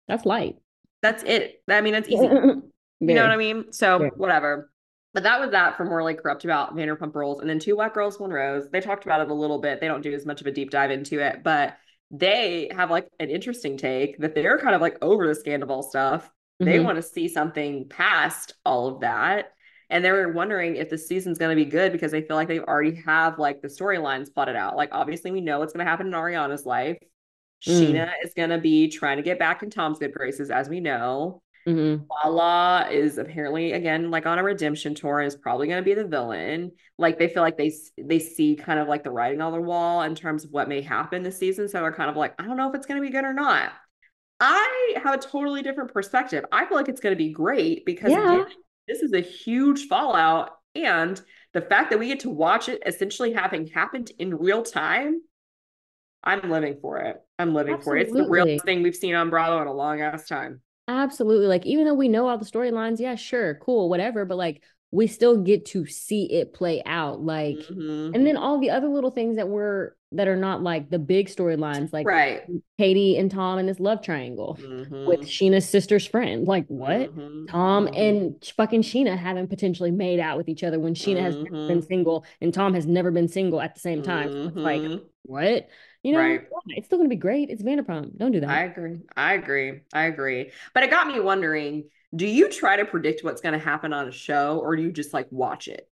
that's light. That's it. I mean, that's easy. You know what I mean? So yeah. whatever. But that was that from Morally Corrupt about Vanderpump Rules. And then Two Black Girls, One Rose. They talked about it a little bit. They don't do as much of a deep dive into it. But they have like an interesting take that they're kind of like over the Skandoval stuff. Mm-hmm. They want to see something past all of that. And they were wondering if the season's going to be good because they feel like they already have like the storylines plotted out. Like obviously we know what's going to happen in Ariana's life. Mm. Sheena is going to be trying to get back in Tom's good graces as we know. Mm-hmm. Lala is apparently again like on a redemption tour and is probably going to be the villain. Like they feel like they they see kind of like the writing on the wall in terms of what may happen this season, so they're kind of like, I don't know if it's going to be good or not. I have a totally different perspective. I feel like it's going to be great because yeah. again, this is a huge fallout, and the fact that we get to watch it essentially having happened in real time, I'm living for it. I'm living Absolutely. for it. It's the realest thing we've seen on Bravo in a long ass time. Absolutely. Like, even though we know all the storylines, yeah, sure, cool, whatever. But like, we still get to see it play out. Like, mm-hmm. and then all the other little things that were, that are not like the big storylines, like right. Katie and Tom and this love triangle mm-hmm. with Sheena's sister's friend. Like what? Mm-hmm. Tom mm-hmm. and fucking Sheena haven't potentially made out with each other when Sheena mm-hmm. has never been single and Tom has never been single at the same time. Mm-hmm. So it's like, what? You know, right. It's still going to be great. It's Vanderpump. Don't do that. I agree. I agree. I agree. But it got me wondering, do you try to predict what's going to happen on a show, or do you just like watch it?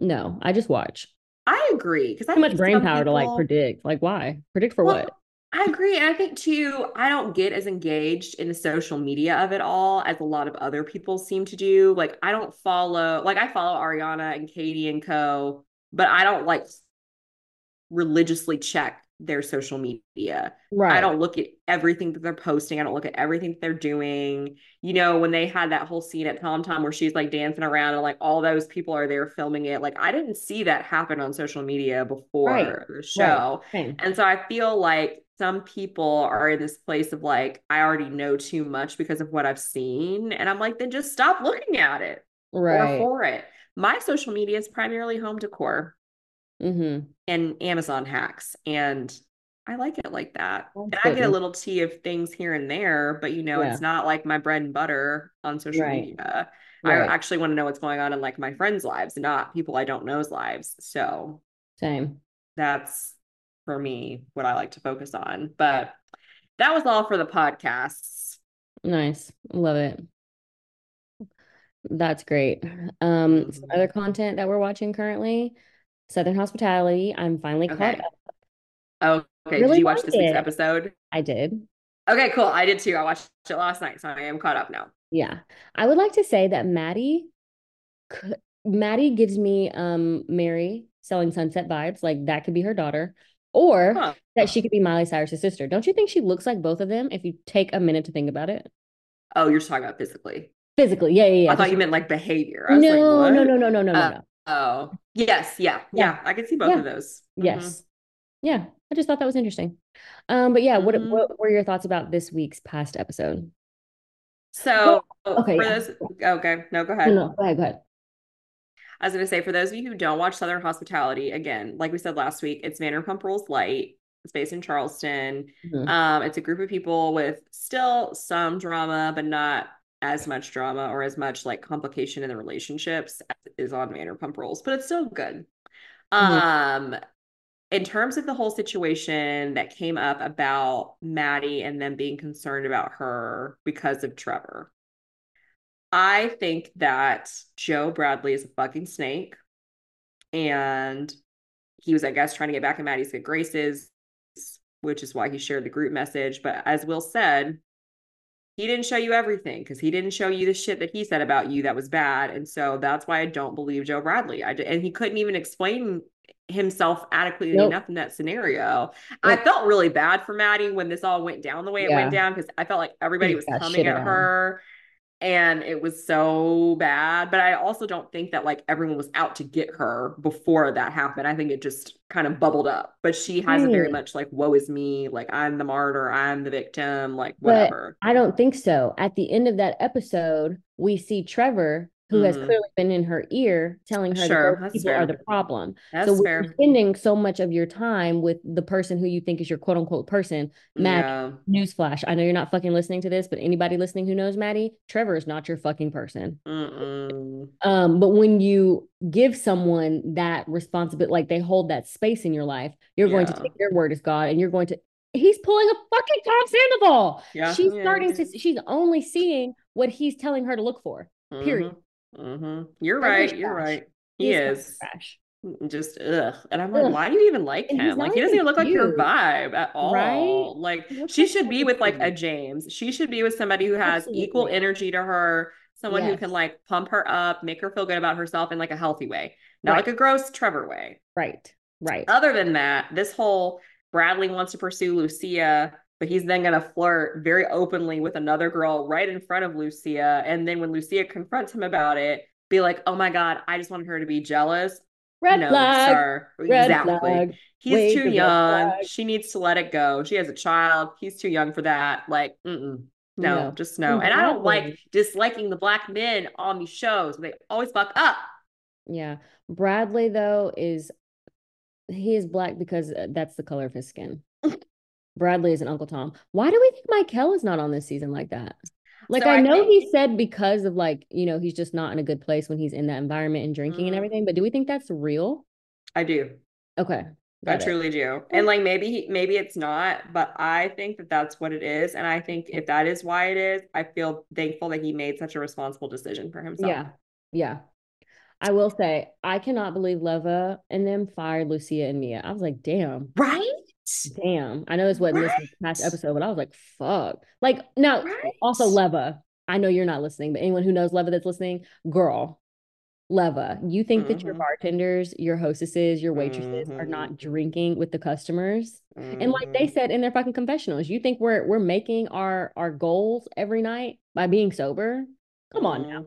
No, I just watch. I agree. Because I too much brain power people... to like predict. Like why? Predict for well, what? I agree. And I think too, I don't get as engaged in the social media of it all as a lot of other people seem to do. Like I don't follow, like I follow Ariana and Katie and co, but I don't like religiously check their social media. Right. I don't look at everything that they're posting. I don't look at everything that they're doing. You know, when they had that whole scene at TomTom where she's like dancing around and like all those people are there filming it. Like I didn't see that happen on social media before right. the show. Right. Right. And so I feel like some people are in this place of like, I already know too much because of what I've seen. And I'm like, then just stop looking at it. Right. Or for it. My social media is primarily home decor. Mm-hmm. And Amazon hacks, and I like it like that. That's and I get a little tea of things here and there, but you know, yeah. it's not like my bread and butter on social right. media. Right. I actually want to know what's going on in like my friends' lives, not people I don't know's lives. So same. That's for me what I like to focus on. But that was all for the podcasts. Nice, love it. That's great. Um, mm-hmm. Some other content that we're watching currently. Southern Hospitality. I'm finally okay. caught up. Oh, okay. Really did you watch this it. week's episode? I did. Okay, cool. I did too. I watched it last night, so I am caught up now. Yeah. I would like to say that Maddie, Maddie gives me um, Mary Selling Sunset vibes. Like that could be her daughter, or huh. that she could be Miley Cyrus's sister. Don't you think she looks like both of them if you take a minute to think about it? Oh, you're talking about physically. Physically. Yeah, yeah, yeah. I thought you meant like behavior. I was no, like, what? no, no, no, no, no, uh, no, no. Oh, yes. Yeah, yeah. Yeah. I could see both yeah. of those. Mm-hmm. Yes. Yeah. I just thought that was interesting. Um, but yeah, what, mm-hmm. what were your thoughts about this week's past episode? So oh, okay. For yeah. those, okay. No, go ahead. No, no, go ahead. Go ahead. I was going to say, for those of you who don't watch Southern Hospitality, again, like we said last week, it's Vanderpump Rules Light. It's based in Charleston. Mm-hmm. Um, it's a group of people with still some drama, but not as much drama or as much like complication in the relationships as is on Vanderpump Rules, but it's still good. Mm-hmm. Um, in terms of the whole situation that came up about Maddie and them being concerned about her because of Trevor, I think that Joe Bradley is a fucking snake, and he was, I guess, trying to get back at Maddie's good graces, which is why he shared the group message. But as Will said, he didn't show you everything because he didn't show you the shit that he said about you that was bad. And so that's why I don't believe Joe Bradley. I did, and he couldn't even explain himself adequately nope. enough in that scenario. Nope. I felt really bad for Maddie when this all went down the way yeah. it went down, because I felt like everybody he was coming at her and it was so bad. But I also don't think that like everyone was out to get her before that happened. I think it just kind of bubbled up. But she has right. a very much like, woe is me, like I'm the martyr, I'm the victim, like whatever. But I don't think so. At the end of that episode, we see Trevor, who mm. has clearly been in her ear, telling her sure, that those people fair. are the problem. That's so we're fair. spending so much of your time with the person who you think is your quote unquote person. Mac, yeah. newsflash. I know you're not fucking listening to this, but anybody listening who knows Maddie, Trevor is not your fucking person. Mm-mm. Um, but when you give someone that responsibility, like they hold that space in your life, you're yeah. going to take their word as God, and you're going to, he's pulling a fucking Tom Sandoval. Yeah. She's yeah. starting to, she's only seeing what he's telling her to look for, mm-hmm. period. Mm-hmm. You're right. You're right. He, he is, is just ugh. And I'm like, ugh. why do you even like him? Like he doesn't even look like your vibe at all. Right? Like she should be with like a James. She should be with somebody who has Absolutely. equal energy to her, someone yes. who can like pump her up, make her feel good about herself in like a healthy way, not right. like a gross Trevor way. Right. Right. Other than that, this whole Bradley wants to pursue Lucia, but he's then going to flirt very openly with another girl right in front of Lucia. And then when Lucia confronts him about it, be like, oh my God, I just wanted her to be jealous. Red no, flag. Sir. Red exactly. flag. He's Wait, too young. She needs to let it go. She has a child. He's too young for that. Like, mm-mm. No, no, just no. Exactly. And I don't like disliking the black men on these shows. They always fuck up. Yeah. Bradley, though, is he is black because that's the color of his skin. Bradley is an Uncle Tom. Why do we think Michael is not on this season like that? Like, so I, I know think... he said because of, like, you know, he's just not in a good place when he's in that environment and drinking mm-hmm. and everything. But do we think that's real? I do. Okay. I it. truly do. And like, maybe, maybe it's not, but I think that that's what it is. And I think if that is why it is, I feel thankful that he made such a responsible decision for himself. Yeah. Yeah. I will say, I cannot believe Leva and them fired Lucia and Mia. I was like, damn. Right? Damn. I know it's what right? in this past episode, but I was like, fuck. Like, now, right? also Leva, I know you're not listening, but anyone who knows Leva that's listening, girl. Leva, you think mm-hmm. that your bartenders, your hostesses, your waitresses mm-hmm. are not drinking with the customers? Mm-hmm. And like they said in their fucking confessionals, you think we're we're making our our goals every night by being sober? Come on now.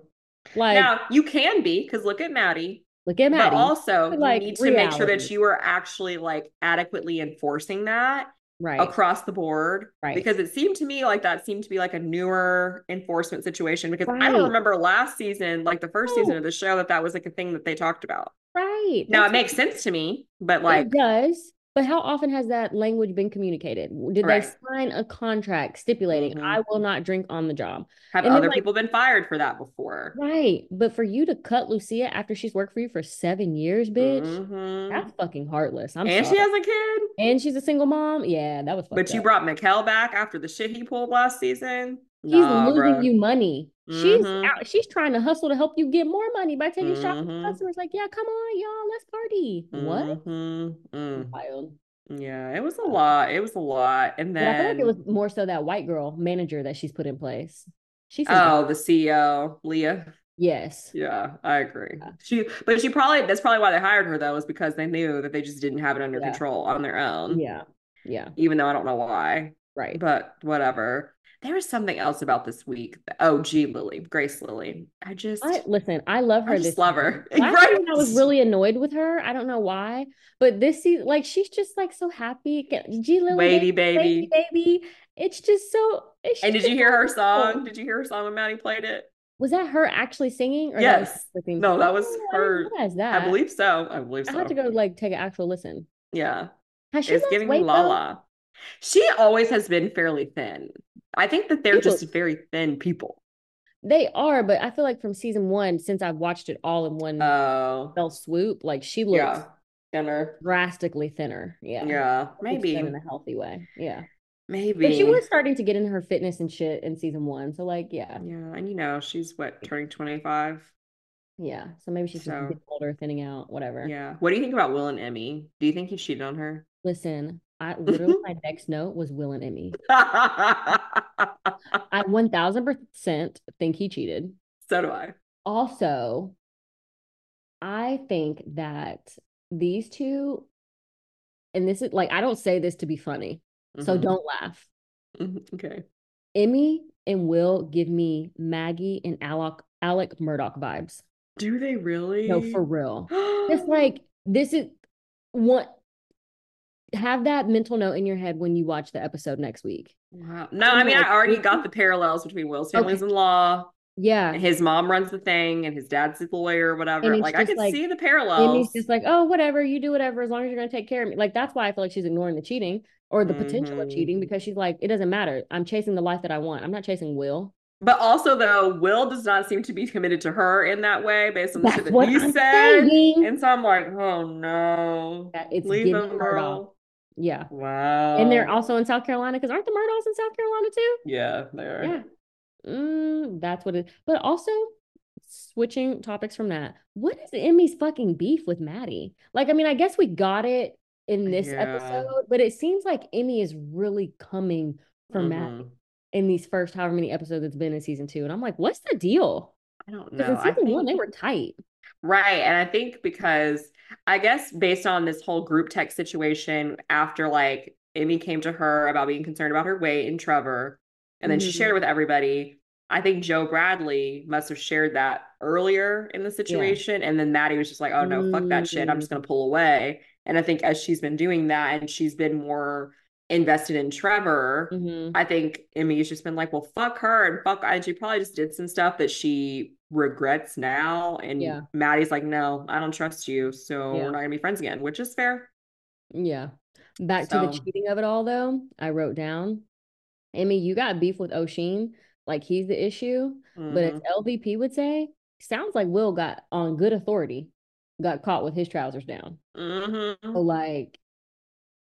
Like, now you can be, because look at Maddie. Look at Maddie. But also, like, you need to reality. make sure that you are actually like adequately enforcing that. Right. Across the board. Right. Because it seemed to me like that seemed to be like a newer enforcement situation, because right. I don't remember last season, like the first right. season of the show, that that was like a thing that they talked about. Right. Now That's it makes it. sense to me, but like. It does. But how often has that language been communicated? Did right. they sign a contract stipulating, mm-hmm. I will not drink on the job? Have and other then, like, people been fired for that before? Right. But for you to cut Lucia after she's worked for you for seven years, bitch, mm-hmm. that's fucking heartless. I'm and sorry. She has a kid. And she's a single mom. Yeah, that was fucked But up. You brought Mikkel back after the shit he pulled last season. He's nah, losing bro. you money. She's mm-hmm. out, she's trying to hustle to help you get more money by taking mm-hmm. shots with customers. Like, yeah, come on, y'all, let's party. What? Mm-hmm. Mm. Wild. Yeah, it was a lot. It was a lot. And then but I feel like it was more so that white girl manager that she's put in place. She's oh, the C E O, Leah. Yes. Yeah, I agree. Yeah. She, but she probably that's probably why they hired her though, is because they knew that they just didn't have it under yeah. control on their own. Yeah. Yeah. Even though I don't know why. Right. But whatever. There was something else about this week. Oh, gee, Lily, Grace Lily. I just I, listen. I love her. I just this love her. Last right. season I was really annoyed with her. I don't know why, but this season, like, she's just like so happy. Gee, Lily, baby, baby, baby. It's just so. It's and just did you hear her song? Cool. Did you hear her song when Maddie played it? Was that her actually singing? Or yes. That was no, that was oh, her. I, that. I believe so. I believe so. I have to go like take an actual listen. Yeah, has she it's giving me Lala. Up? She always has been fairly thin. I think that they're people. just very thin people. They are, but I feel like from season one, since I've watched it all in one uh, fell swoop, like she looks yeah. thinner, drastically thinner. Yeah, yeah, maybe in a healthy way. Yeah, maybe. But she was starting to get into her fitness and shit in season one, so like, yeah, yeah, and you know, she's what, turning twenty-five. Yeah, so maybe she's so. just getting older, thinning out, whatever. Yeah. What do you think about Will and Emmy? Do you think he cheated on her? Listen. I literally, my next note was Will and Emmy. I one thousand percent think he cheated. So do I. Also, I think that these two, and this is like, I don't say this to be funny, mm-hmm. so don't laugh. Mm-hmm. Okay. Emmy and Will give me Maggie and Alec, Alec Murdoch vibes. Do they really? No, for real. It's like, this is what. Have that mental note in your head when you watch the episode next week. Wow. No, I mean, I already got the parallels between Will's family's okay. in law. Yeah. And his mom runs the thing and his dad's the lawyer or whatever. Like, I could like, see the parallels. And he's just like, oh, whatever, you do whatever, as long as you're going to take care of me. Like, that's why I feel like she's ignoring the cheating or the mm-hmm. potential of cheating, because she's like, it doesn't matter. I'm chasing the life that I want. I'm not chasing Will. But also, though, Will does not seem to be committed to her in that way based on the shit that he I'm said. Saying. And so I'm like, oh, no. Yeah, it's leave him, girl. Yeah. Wow. And they're also in South Carolina, because aren't the Murdochs in South Carolina too? Yeah, they are. Yeah. Mm, that's what it is. But also, switching topics from that, what is Emmy's fucking beef with Maddie? Like, I mean, I guess we got it in this yeah. episode, but it seems like Emmy is really coming for mm-hmm. Maddie in these first however many episodes it's been in season two. And I'm like, what's the deal? I don't know. In season I think- one, they were tight. Right. And I think because I guess based on this whole group text situation, after like Emmy came to her about being concerned about her weight and Trevor, and then mm-hmm. she shared it with everybody. I think Joe Bradley must have shared that earlier in the situation. Yeah. And then Maddie was just like, oh no, mm-hmm. fuck that shit. I'm just going to pull away. And I think as she's been doing that and she's been more invested in Trevor, mm-hmm. I think Emmy's just been like, well, fuck her and fuck. And she probably just did some stuff that she regrets now. And yeah. Maddie's like, no, I don't trust you. So yeah. we're not going to be friends again, which is fair. Yeah. Back so. to the cheating of it all, though, I wrote down, Emmy, you got beef with O'Sheen. Like, he's the issue. Mm-hmm. But as L V P would say, sounds like Will got on good authority, got caught with his trousers down. Mm-hmm. So, like,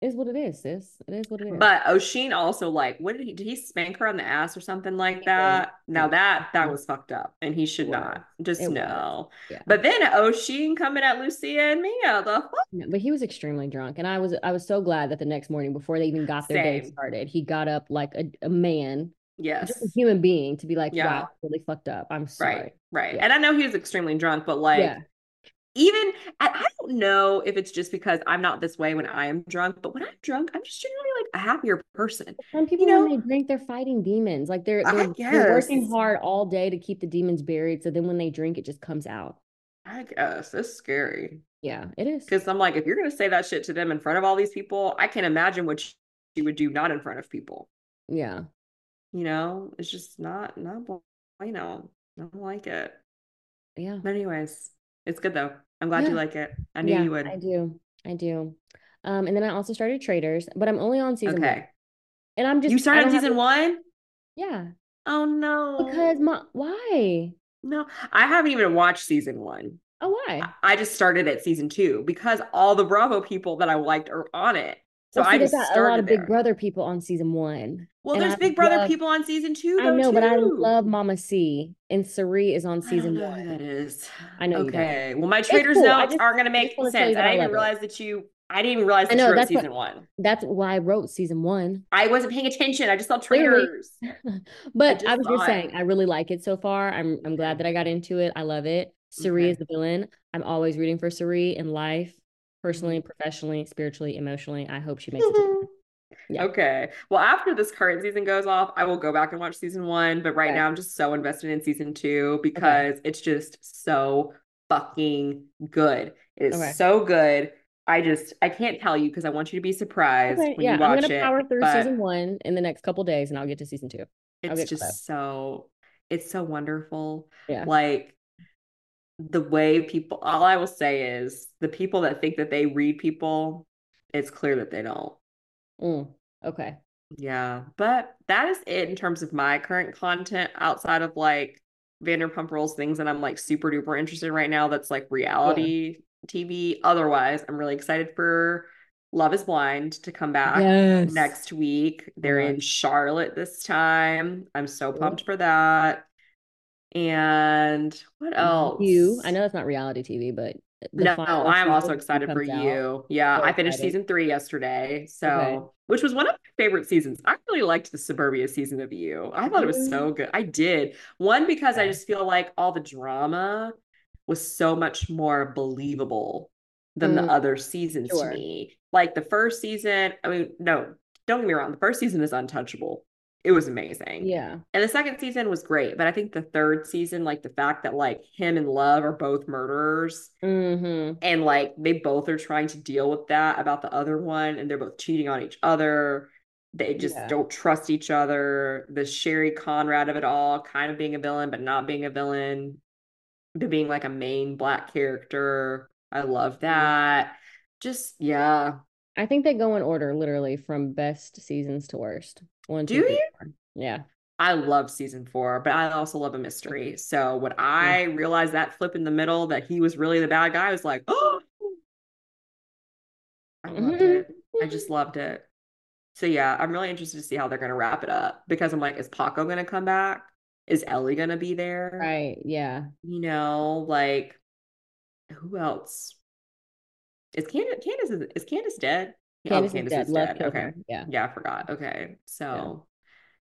it's what it is, sis. It is what it is. But O'Sheen also, like, what did he, did he spank her on the ass or something like that? Yeah. Now that, that was fucked up. And he should not. Just it no. Yeah. But then O'Sheen coming at Lucia and Mia. The no, but he was extremely drunk. And I was, I was so glad that the next morning, before they even got their Same. day started, he got up like a, a man. Yes. Just a human being to be like, yeah. wow, really fucked up. I'm sorry. Right, right. Yeah. And I know he was extremely drunk, but like, yeah. even, I, I don't know if it's just because I'm not this way when I am drunk, but when I'm drunk, I'm just generally like a happier person. Some people, you know, when they drink, they're fighting demons. Like they're, they're, they're working hard all day to keep the demons buried. So then when they drink, it just comes out. I guess. That's scary. Yeah, it is. Because I'm like, if you're going to say that shit to them in front of all these people, I can't imagine what you would do not in front of people. Yeah. You know, it's just not, not, you know, I don't like it. Yeah. But anyways, it's good though. I'm glad yeah. you like it. I knew yeah, you would. I do. I do. Um, and then I also started Traders, but I'm only on season okay. one. And I'm just. You started on season to... one? Yeah. Oh no. Because my, why? No, I haven't even watched season one. Oh, why? I, I just started at season two because all the Bravo people that I liked are on it. So well, see, I just got a lot of there. Big Brother people on season one. Well, and there's I Big Brother love, people on season two. Though, I know, too. But I love Mama C, and Sari is on season I don't know one. Who that is. I know. Okay. Well, my Traders cool. notes just, aren't going to make I sense. I didn't even realize it. that you. I didn't even realize that know, you wrote season what, one. That's why I wrote season one. I wasn't paying attention. I just saw Traders. But I, I was just saying, it. I really like it so far. I'm I'm glad that I got into it. I love it. Sari okay. is the villain. I'm always rooting for Sari in life. Personally, professionally, spiritually, emotionally, I hope she makes it. Yeah. Okay. Well, after this current season goes off, I will go back and watch season one. But right okay. now, I'm just so invested in season two because okay. it's just so fucking good. It is okay. so good. I just, I can't tell you because I want you to be surprised okay. when yeah, you watch it. I'm going to power through season one in the next couple days and I'll get to season two. It's just so, it's so wonderful. Yeah. Like, the way people, all I will say is the people that think that they read people, it's clear that they don't. Mm, okay. Yeah. But that is it in terms of my current content outside of like Vanderpump Rules, things that I'm like super duper interested in right now. That's like reality yeah. T V. Otherwise, I'm really excited for Love is Blind to come back yes. next week. They're yeah. in Charlotte this time. I'm so pumped for that. And what else? You, I know that's not reality T V, but no, I'm also excited for You. Yeah, I finished season three yesterday, so okay. which was one of my favorite seasons. I really liked the suburbia season of You. I thought it was so good. I did one because I just feel like all the drama was so much more believable than mm. the other seasons sure. to me. Like the first season, I mean, no, don't get me wrong, the first season is untouchable. It was amazing. Yeah. And the second season was great. But I think the third season, like the fact that like him and Love are both murderers mm-hmm. and like they both are trying to deal with that about the other one and they're both cheating on each other. They just yeah. don't trust each other. The Sherry Conrad of it all kind of being a villain, but not being a villain, but being like a main black character. I love that. Yeah. Just, yeah. I think they go in order literally from best seasons to worst. One, two, do you? Three, yeah. I love season four, but I also love a mystery. So when I yeah. realized that flip in the middle that he was really the bad guy, I was like, oh, I loved it. I just loved it. So yeah, I'm really interested to see how they're going to wrap it up because I'm like, is Paco going to come back? Is Ellie going to be there? Right. Yeah. You know, like who else? Is Candace, Candace, is Candace dead? Candace, oh, Candace is dead. Is dead. Okay. Her. Yeah. Yeah, I forgot. Okay. So,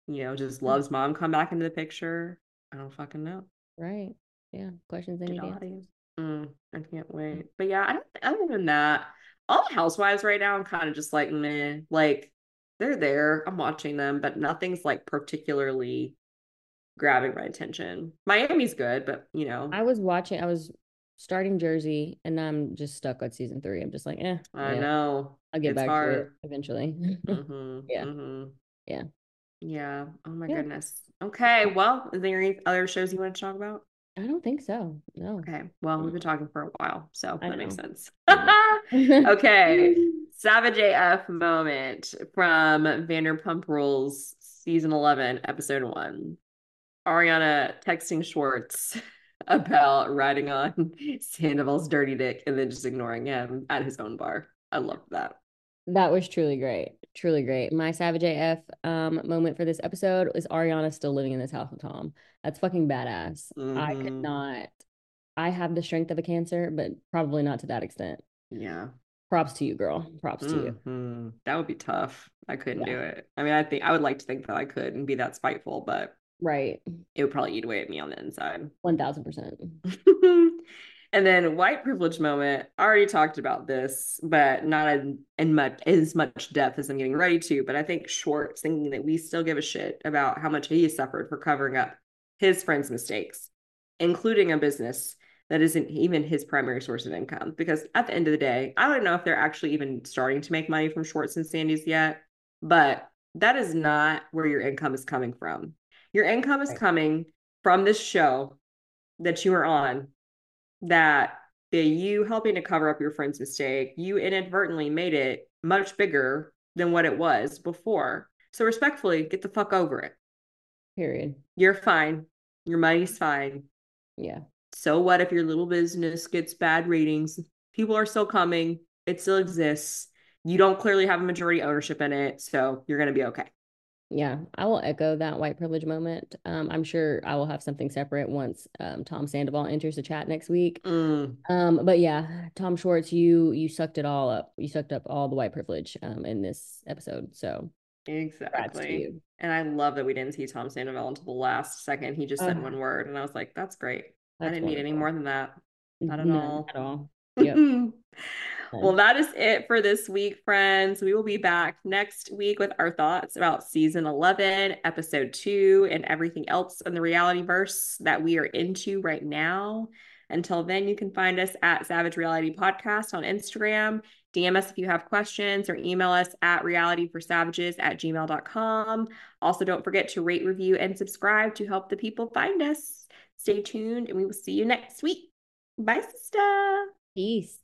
yeah. you know, does Love's mom come back into the picture? I don't fucking know. Right. Yeah. Questions any day. Mm, I can't wait. But yeah, I don't, other than that, all the housewives right now, I'm kind of just like, meh. Like, they're there. I'm watching them, but nothing's like particularly grabbing my attention. Miami's good, but you know. I was watching, I was starting Jersey, and I'm just stuck on season three. I'm just like, eh. I yeah. know. I'll get it's back hard. to it eventually. Mm-hmm. yeah. Mm-hmm. Yeah. Yeah. Oh my yeah. goodness. Okay. Well, is there any other shows you want to talk about? I don't think so. No. Okay. Well, we've been talking for a while, so that makes sense. Okay. Savage A F moment from Vanderpump Rules season eleven, episode one. Ariana texting Schwartz about riding on Sandoval's dirty dick and then just ignoring him at his own bar. I love that. That was truly great. Truly great. My Savage A F um, moment for this episode is Ariana still living in this house with Tom. That's fucking badass. Mm-hmm. I could not. I have the strength of a cancer, but probably not to that extent. Yeah. Props to you, girl. Props mm-hmm. to you. That would be tough. I couldn't yeah. do it. I mean, I think I would like to think that I could and be that spiteful, but right, it would probably eat away at me on the inside. One thousand percent. And then white privilege moment. I already talked about this, but not in, in much as much depth as I'm getting ready to. But I think Schwartz thinking that we still give a shit about how much he has suffered for covering up his friends' mistakes, including a business that isn't even his primary source of income. Because at the end of the day, I don't know if they're actually even starting to make money from Schwartz and Sandy's yet, but that is not where your income is coming from. Your income is coming from this show that you are on, that the you helping to cover up your friend's mistake, you inadvertently made it much bigger than what it was before. So respectfully, get the fuck over it. Period. You're fine. Your money's fine. Yeah. So what if your little business gets bad ratings? People are still coming. It still exists. You don't clearly have a majority ownership in it, so you're going to be okay. Yeah, I will echo that white privilege moment. Um, I'm sure I will have something separate once um, Tom Sandoval enters the chat next week. Mm. Um, but yeah, Tom Schwartz, you you sucked it all up. You sucked up all the white privilege um, in this episode. So exactly. And I love that we didn't see Tom Sandoval until the last second. He just said uh, one word, and I was like, "That's great." That's I didn't wonderful. Need any more than that. Not at None all. At all. Yep. Well, that is it for this week, friends. We will be back next week with our thoughts about season eleven, episode two, and everything else in the reality verse that we are into right now. Until then, you can find us at Savage Reality Podcast on Instagram. D M us if you have questions or email us at realityforsavages at gmail dot com. Also, don't forget to rate, review, and subscribe to help the people find us. Stay tuned, and we will see you next week. Bye, sister. Peace.